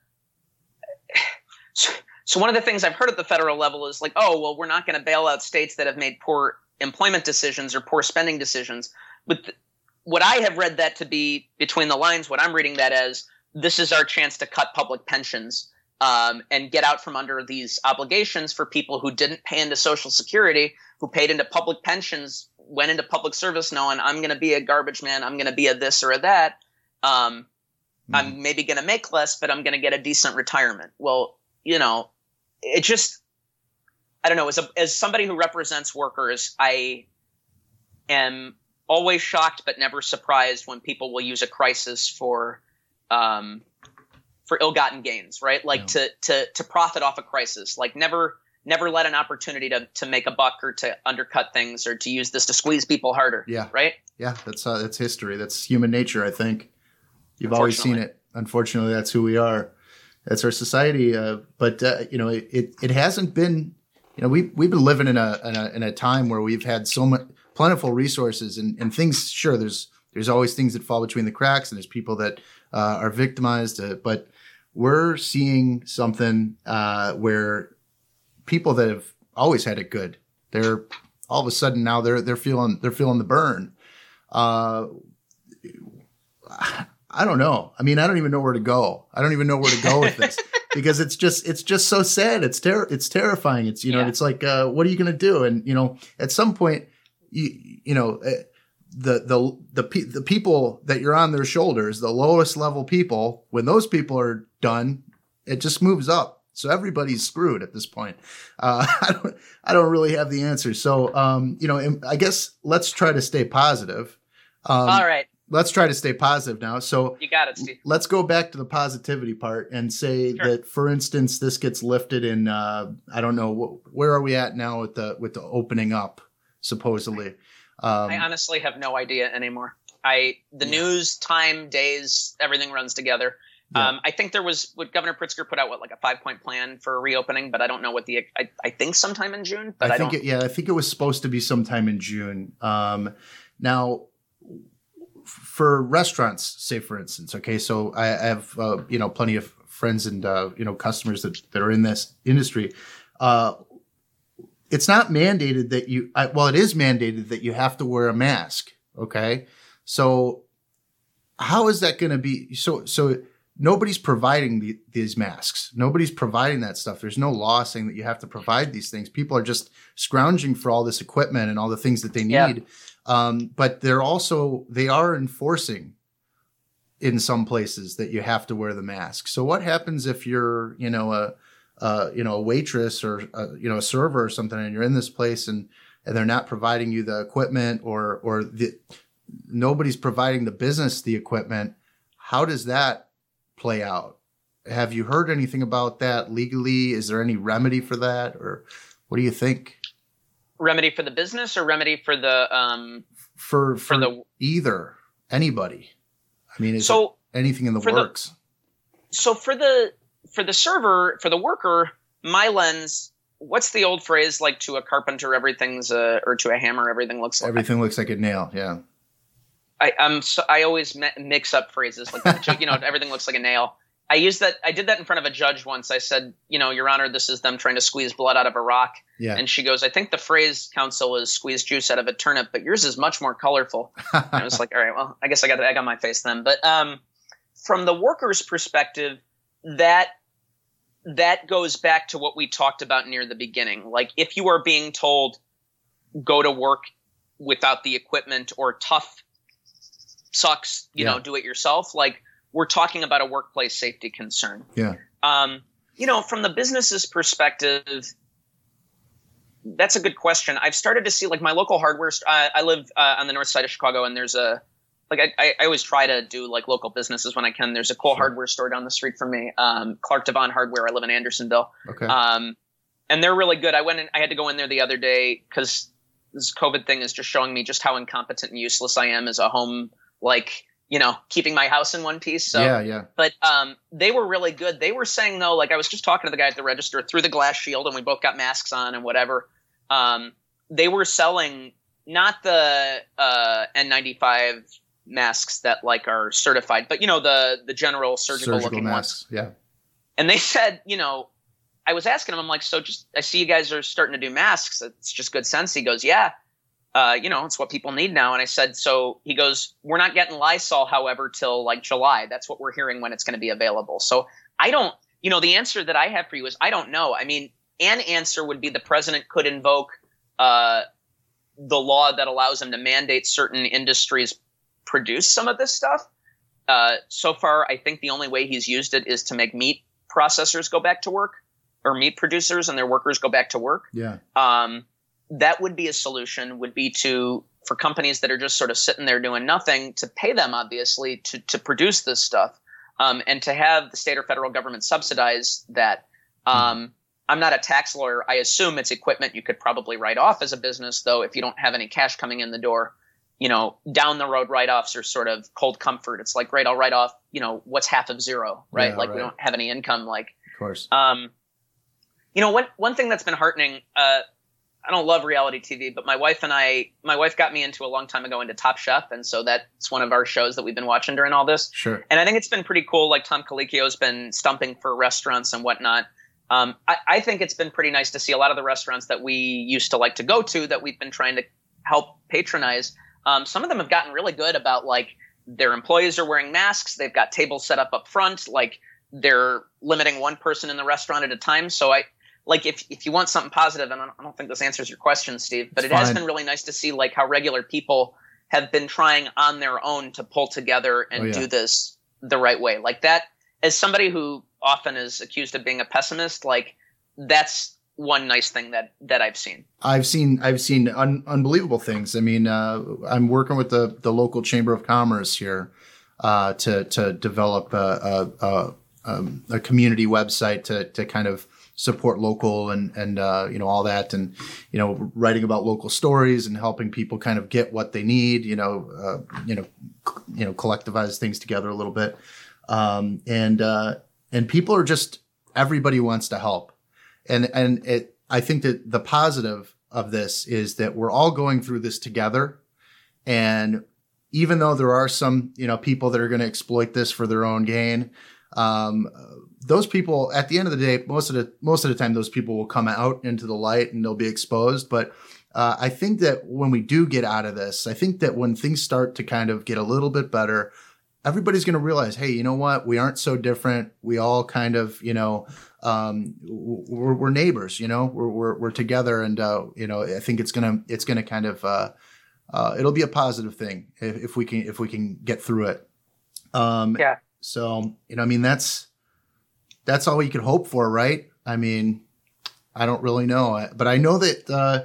so, so one of the things I've heard at the federal level is like, oh, well, we're not going to bail out states that have made poor employment decisions or poor spending decisions. But th- what I have read that to be between the lines, what I'm reading that as, this is our chance to cut public pensions. Um, and get out from under these obligations for people who didn't pay into Social Security, who paid into public pensions, went into public service knowing I'm going to be a garbage man, I'm going to be a this or a that. Um, mm. I'm maybe going to make less, but I'm going to get a decent retirement. Well, you know, it just – I don't know. As, a, as somebody who represents workers, I am always shocked but never surprised when people will use a crisis for um, – for ill-gotten gains, right? Like yeah. to, to, to profit off a crisis, like never, never let an opportunity to, to make a buck or to undercut things or to use this to squeeze people harder. Yeah. Right. Yeah. That's, uh, that's history. That's human nature. I think you've always seen it. Unfortunately, that's who we are. That's our society. Uh, but uh, you know, it, it, it hasn't been, you know, we've, we've been living in a, in a, in a time where we've had so much plentiful resources and, and things. Sure. There's, there's always things that fall between the cracks and there's people that uh, are victimized, uh, but we're seeing something uh, where people that have always had it good, they're all of a sudden now they're they're feeling they're feeling the burn. Uh, I don't know. I mean, I don't even know where to go. I don't even know where to go with this because it's just, it's just so sad. It's ter- it's terrifying. It's, you know, yeah. it's like, uh, what are you going to do? And, you know, at some point, you, you know, uh, the, the, the, pe- the people that you're on their shoulders, the lowest level people, when those people are done, it just moves up. So everybody's screwed at this point. Uh, I don't, I don't really have the answer. So, um, you know, I guess let's try to stay positive. Um, All right. Let's try to stay positive now. So you got it, Steve. Let's go back to the positivity part and say sure. that, for instance, this gets lifted in, uh, I don't know, where are we at now with the with the opening up, supposedly? Um, I honestly have no idea anymore. I The yeah. news, time, days, everything runs together. Yeah. Um, I think there was what Governor Pritzker put out, what, like a five-point plan for reopening, but I don't know what the – I I think sometime in June, but I, I think don't – Yeah, I think it was supposed to be sometime in June. Um, now – For restaurants, say, for instance, okay, so I, I have, uh, you know, plenty of friends and, uh, you know, customers that, that are in this industry. Uh, it's not mandated that you – well, it is mandated that you have to wear a mask, okay? So how is that going to be – so so nobody's providing the, these masks. Nobody's providing that stuff. There's no law saying that you have to provide these things. People are just scrounging for all this equipment and all the things that they need. Yeah. Um, but they're also, they are enforcing in some places that you have to wear the mask. So what happens if you're, you know, a, uh, you know, a waitress or, a, you know, a server or something, and you're in this place and, and they're not providing you the equipment or, or the, nobody's providing the business the equipment. How does that play out? Have you heard anything about that legally? Is there any remedy for that? Or what do you think? Remedy for the business or remedy for the um for for, for the either anybody? I mean, is so anything in the works? The, so for the for the server, for the worker, my lens, what's the old phrase, like to a carpenter everything's a, or to a hammer everything looks like everything looks like a nail. Yeah, I I'm so, I always mix up phrases like that. You know, everything looks like a nail. I used that. I did that in front of a judge once. I said, "You know, Your Honor, this is them trying to squeeze blood out of a rock." Yeah. And she goes, "I think the phrase, counsel, is squeeze juice out of a turnip, but yours is much more colorful." And I was like, "All right, well, I guess I got the egg on my face then." But um, from the worker's perspective, that that goes back to what we talked about near the beginning. Like, if you are being told go to work without the equipment or tough sucks, you yeah. know, do it yourself, like. We're talking about a workplace safety concern. Yeah. Um, you know, from the business's perspective, that's a good question. I've started to see, like, my local hardware. St- I, I live uh, on the north side of Chicago, and there's a like I, I, I always try to do like local businesses when I can. There's a cool sure. hardware store down the street from me, um, Clark Devon Hardware. I live in Andersonville. Okay. Um, and they're really good. I went in, I had to go in there the other day because this COVID thing is just showing me just how incompetent and useless I am as a home like. You know, keeping my house in one piece. So, yeah, yeah. But um, they were really good. They were saying, though, like I was just talking to the guy at the register through the glass shield, and we both got masks on and whatever. Um, they were selling not the uh, N ninety-five masks that like are certified, but, you know, the the general surgical, surgical looking masks. Ones. Yeah. And they said, you know, I was asking him, I'm like, so just I see you guys are starting to do masks. It's just good sense. He goes, yeah. Uh, you know, it's what people need now. And I said, so he goes, we're not getting Lysol, however, till like July. That's what we're hearing when it's going to be available. So I don't, you know, the answer that I have for you is I don't know. I mean, an answer would be the president could invoke uh, the law that allows him to mandate certain industries produce some of this stuff. Uh, so far, I think the only way he's used it is to make meat processors go back to work, or meat producers and their workers go back to work. Yeah. Um, that would be a solution, would be to, for companies that are just sort of sitting there doing nothing, to pay them, obviously, to, to produce this stuff, um, and to have the state or federal government subsidize that. Um, I'm not a tax lawyer. I assume it's equipment you could probably write off as a business, though, if you don't have any cash coming in the door. You know, down the road write-offs are sort of cold comfort. It's like, great, I'll write off, you know, what's half of zero, right? Yeah, like right. We don't have any income. Like, of course. Um, you know, one, one thing that's been heartening, uh, I don't love reality T V, but my wife and I, my wife got me into a long time ago into Top Chef. And so that's one of our shows that we've been watching during all this. Sure. And I think it's been pretty cool. Like Tom Colicchio has been stumping for restaurants and whatnot. Um, I, I think it's been pretty nice to see a lot of the restaurants that we used to like to go to that we've been trying to help patronize. Um, some of them have gotten really good about like their employees are wearing masks. They've got tables set up up front. Like, they're limiting one person in the restaurant at a time. So I like if if you want something positive, and I don't, I don't think this answers your question, Steve, but it's it fine. Has been really nice to see like how regular people have been trying on their own to pull together and oh, yeah. do this the right way. Like that, as somebody who often is accused of being a pessimist, like that's one nice thing that, that I've seen. I've seen, I've seen un- unbelievable things. I mean, uh, I'm working with the, the local Chamber of Commerce here uh, to, to develop a, a, a, um, a community website to, to kind of support local and, and uh, you know, all that, and, you know, writing about local stories and helping people kind of get what they need, you know, uh, you know, c- you know, collectivize things together a little bit. Um, and, uh, and people are just, everybody wants to help. And, and it, I think that the positive of this is that we're all going through this together. And even though there are some, you know, people that are going to exploit this for their own gain, um, those people at the end of the day, most of the, most of the time, those people will come out into the light and they'll be exposed. But, uh, I think that when we do get out of this, I think that when things start to kind of get a little bit better, everybody's going to realize, hey, you know what? We aren't so different. We all kind of, you know, um, we're, we're neighbors, you know, we're, we're, we're together. And, uh, you know, I think it's going to, it's going to kind of, uh, uh, it'll be a positive thing if, if we can, if we can get through it. Um, yeah. So, you know, I mean, that's, that's all you could hope for, right? I mean, I don't really know, but I know that, uh,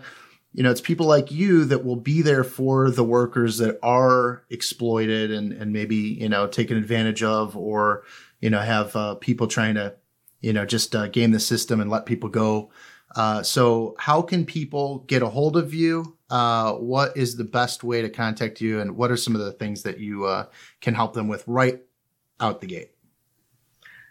you know, it's people like you that will be there for the workers that are exploited and, and maybe, you know, taken advantage of, or, you know, have uh, people trying to, you know, just uh, game the system and let people go. Uh, so how can people get a hold of you? Uh, what is the best way to contact you? And what are some of the things that you uh, can help them with right out the gate?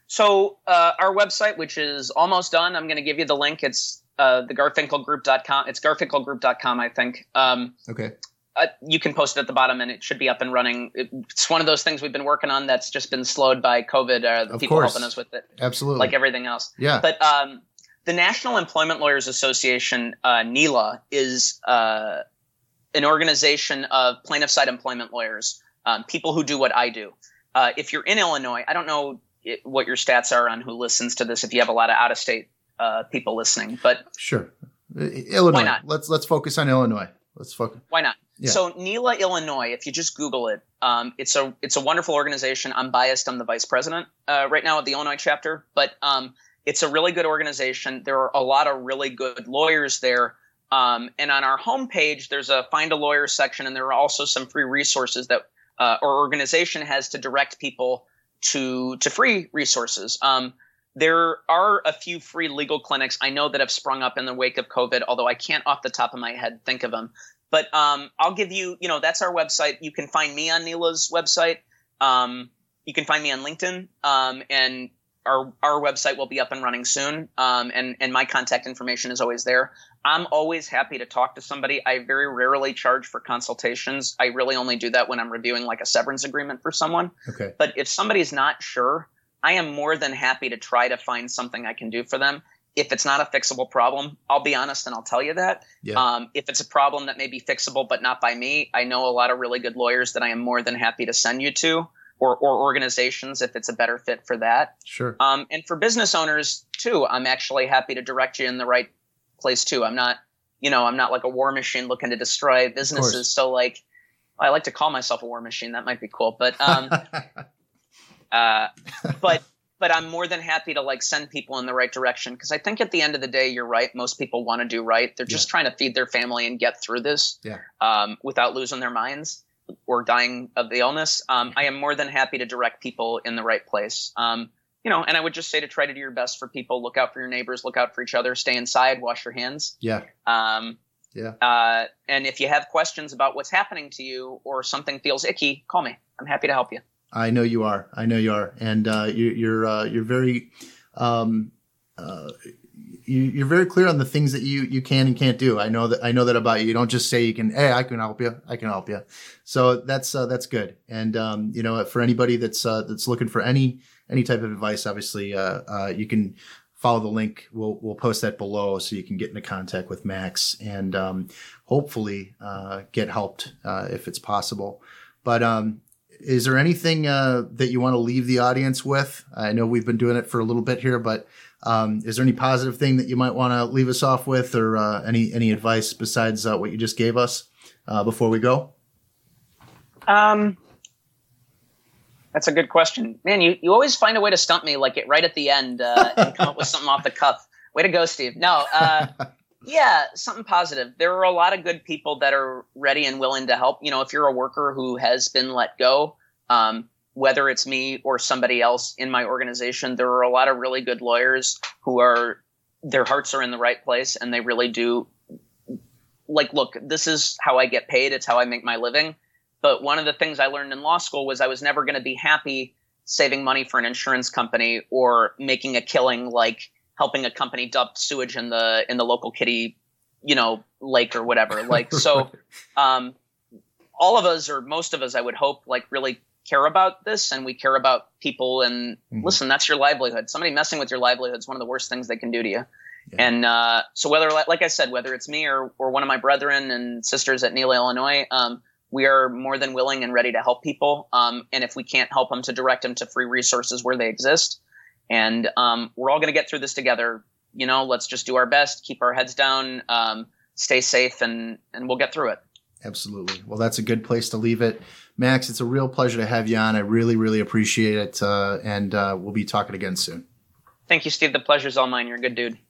So uh, our website, which is almost done, I'm going to give you the link. It's Uh, the garfinkel group dot com. It's garfinkel group dot com, I think. Um, okay. Uh, you can post it at the bottom and it should be up and running. It, it's one of those things we've been working on that's just been slowed by COVID, or the of people course. helping us with it. Absolutely. Like everything else. Yeah. But um, the National Employment Lawyers Association, uh, NELA, is uh, an organization of plaintiff-side employment lawyers, um, people who do what I do. Uh, if you're in Illinois, I don't know it, what your stats are on who listens to this, if you have a lot of out-of-state Uh, people listening, but sure, Illinois. Why not? Let's let's focus on Illinois. Let's focus. Why not? Yeah. So NELA Illinois, if you just Google it, um, it's a it's a wonderful organization. I'm biased. I'm the vice president uh, right now at the Illinois chapter, but um, it's a really good organization. There are a lot of really good lawyers there, um, and on our homepage, there's a Find a Lawyer section, and there are also some free resources that uh, our organization has to direct people to to free resources. Um, There are a few free legal clinics I know that have sprung up in the wake of COVID, although I can't off the top of my head think of them. But um, I'll give you, you know, that's our website. You can find me on NELA's website. Um, you can find me on LinkedIn. Um, and our our website will be up and running soon. Um, and, and my contact information is always there. I'm always happy to talk to somebody. I very rarely charge for consultations. I really only do that when I'm reviewing like a severance agreement for someone. Okay. But if somebody's not sure, I am more than happy to try to find something I can do for them. If it's not a fixable problem, I'll be honest and I'll tell you that. Yeah. Um, if it's a problem that may be fixable but not by me, I know a lot of really good lawyers that I am more than happy to send you to, or, or organizations if it's a better fit for that. Sure. Um, and for business owners too, I'm actually happy to direct you in the right place too. I'm not, you know, I'm not like a war machine looking to destroy businesses. So like, I like to call myself a war machine. That might be cool, but um, Uh, but, but I'm more than happy to like send people in the right direction. Cause I think at the end of the day, you're right. Most people want to do right. They're just yeah. trying to feed their family and get through this, yeah. um, without losing their minds or dying of the illness. Um, I am more than happy to direct people in the right place. Um, you know, and I would just say to try to do your best for people, look out for your neighbors, look out for each other, stay inside, wash your hands. Yeah. Um, yeah. Uh, and if you have questions about what's happening to you or something feels icky, call me. I'm happy to help you. I know you are. I know you are. And uh, you, you're uh, you're very um, uh, you, you're very clear on the things that you, you can and can't do. I know that I know that about you. You don't just say you can. Hey, I can help you. I can help you. So that's uh, that's good. And um, you know, for anybody that's uh, that's looking for any any type of advice, obviously uh, uh, you can follow the link. We'll we'll post that below so you can get into contact with Max and um, hopefully uh, get helped uh, if it's possible. But um, Is there anything uh, that you want to leave the audience with? I know we've been doing it for a little bit here, but um, is there any positive thing that you might want to leave us off with, or uh, any any advice besides uh, what you just gave us uh, before we go? Um, that's a good question, man. You, you always find a way to stump me, like it right at the end, uh, and come up with something off the cuff. Way to go, Steve. No, uh, yeah, something positive. There are a lot of good people that are ready and willing to help. You know, if you're a worker who has been let go, um, whether it's me or somebody else in my organization, there are a lot of really good lawyers who are, their hearts are in the right place, and they really do. Like, look, this is how I get paid. It's how I make my living. But one of the things I learned in law school was I was never going to be happy saving money for an insurance company or making a killing, like helping a company dump sewage in the in the local kitty, you know, lake or whatever. Like, so um, all of us, or most of us, I would hope, like really care about this, and we care about people. And mm-hmm. listen, that's your livelihood. Somebody messing with your livelihood is one of the worst things they can do to you. Yeah. And uh, so whether, like I said, whether it's me or, or one of my brethren and sisters at NELA Illinois, um, we are more than willing and ready to help people. Um, and if we can't help them, to direct them to free resources where they exist. And um, we're all going to get through this together. You know, let's just do our best, keep our heads down, um, stay safe, and, and we'll get through it. Absolutely. Well, that's a good place to leave it. Max, it's a real pleasure to have you on. I really, really appreciate it. Uh, and uh, we'll be talking again soon. Thank you, Steve. The pleasure's all mine. You're a good dude.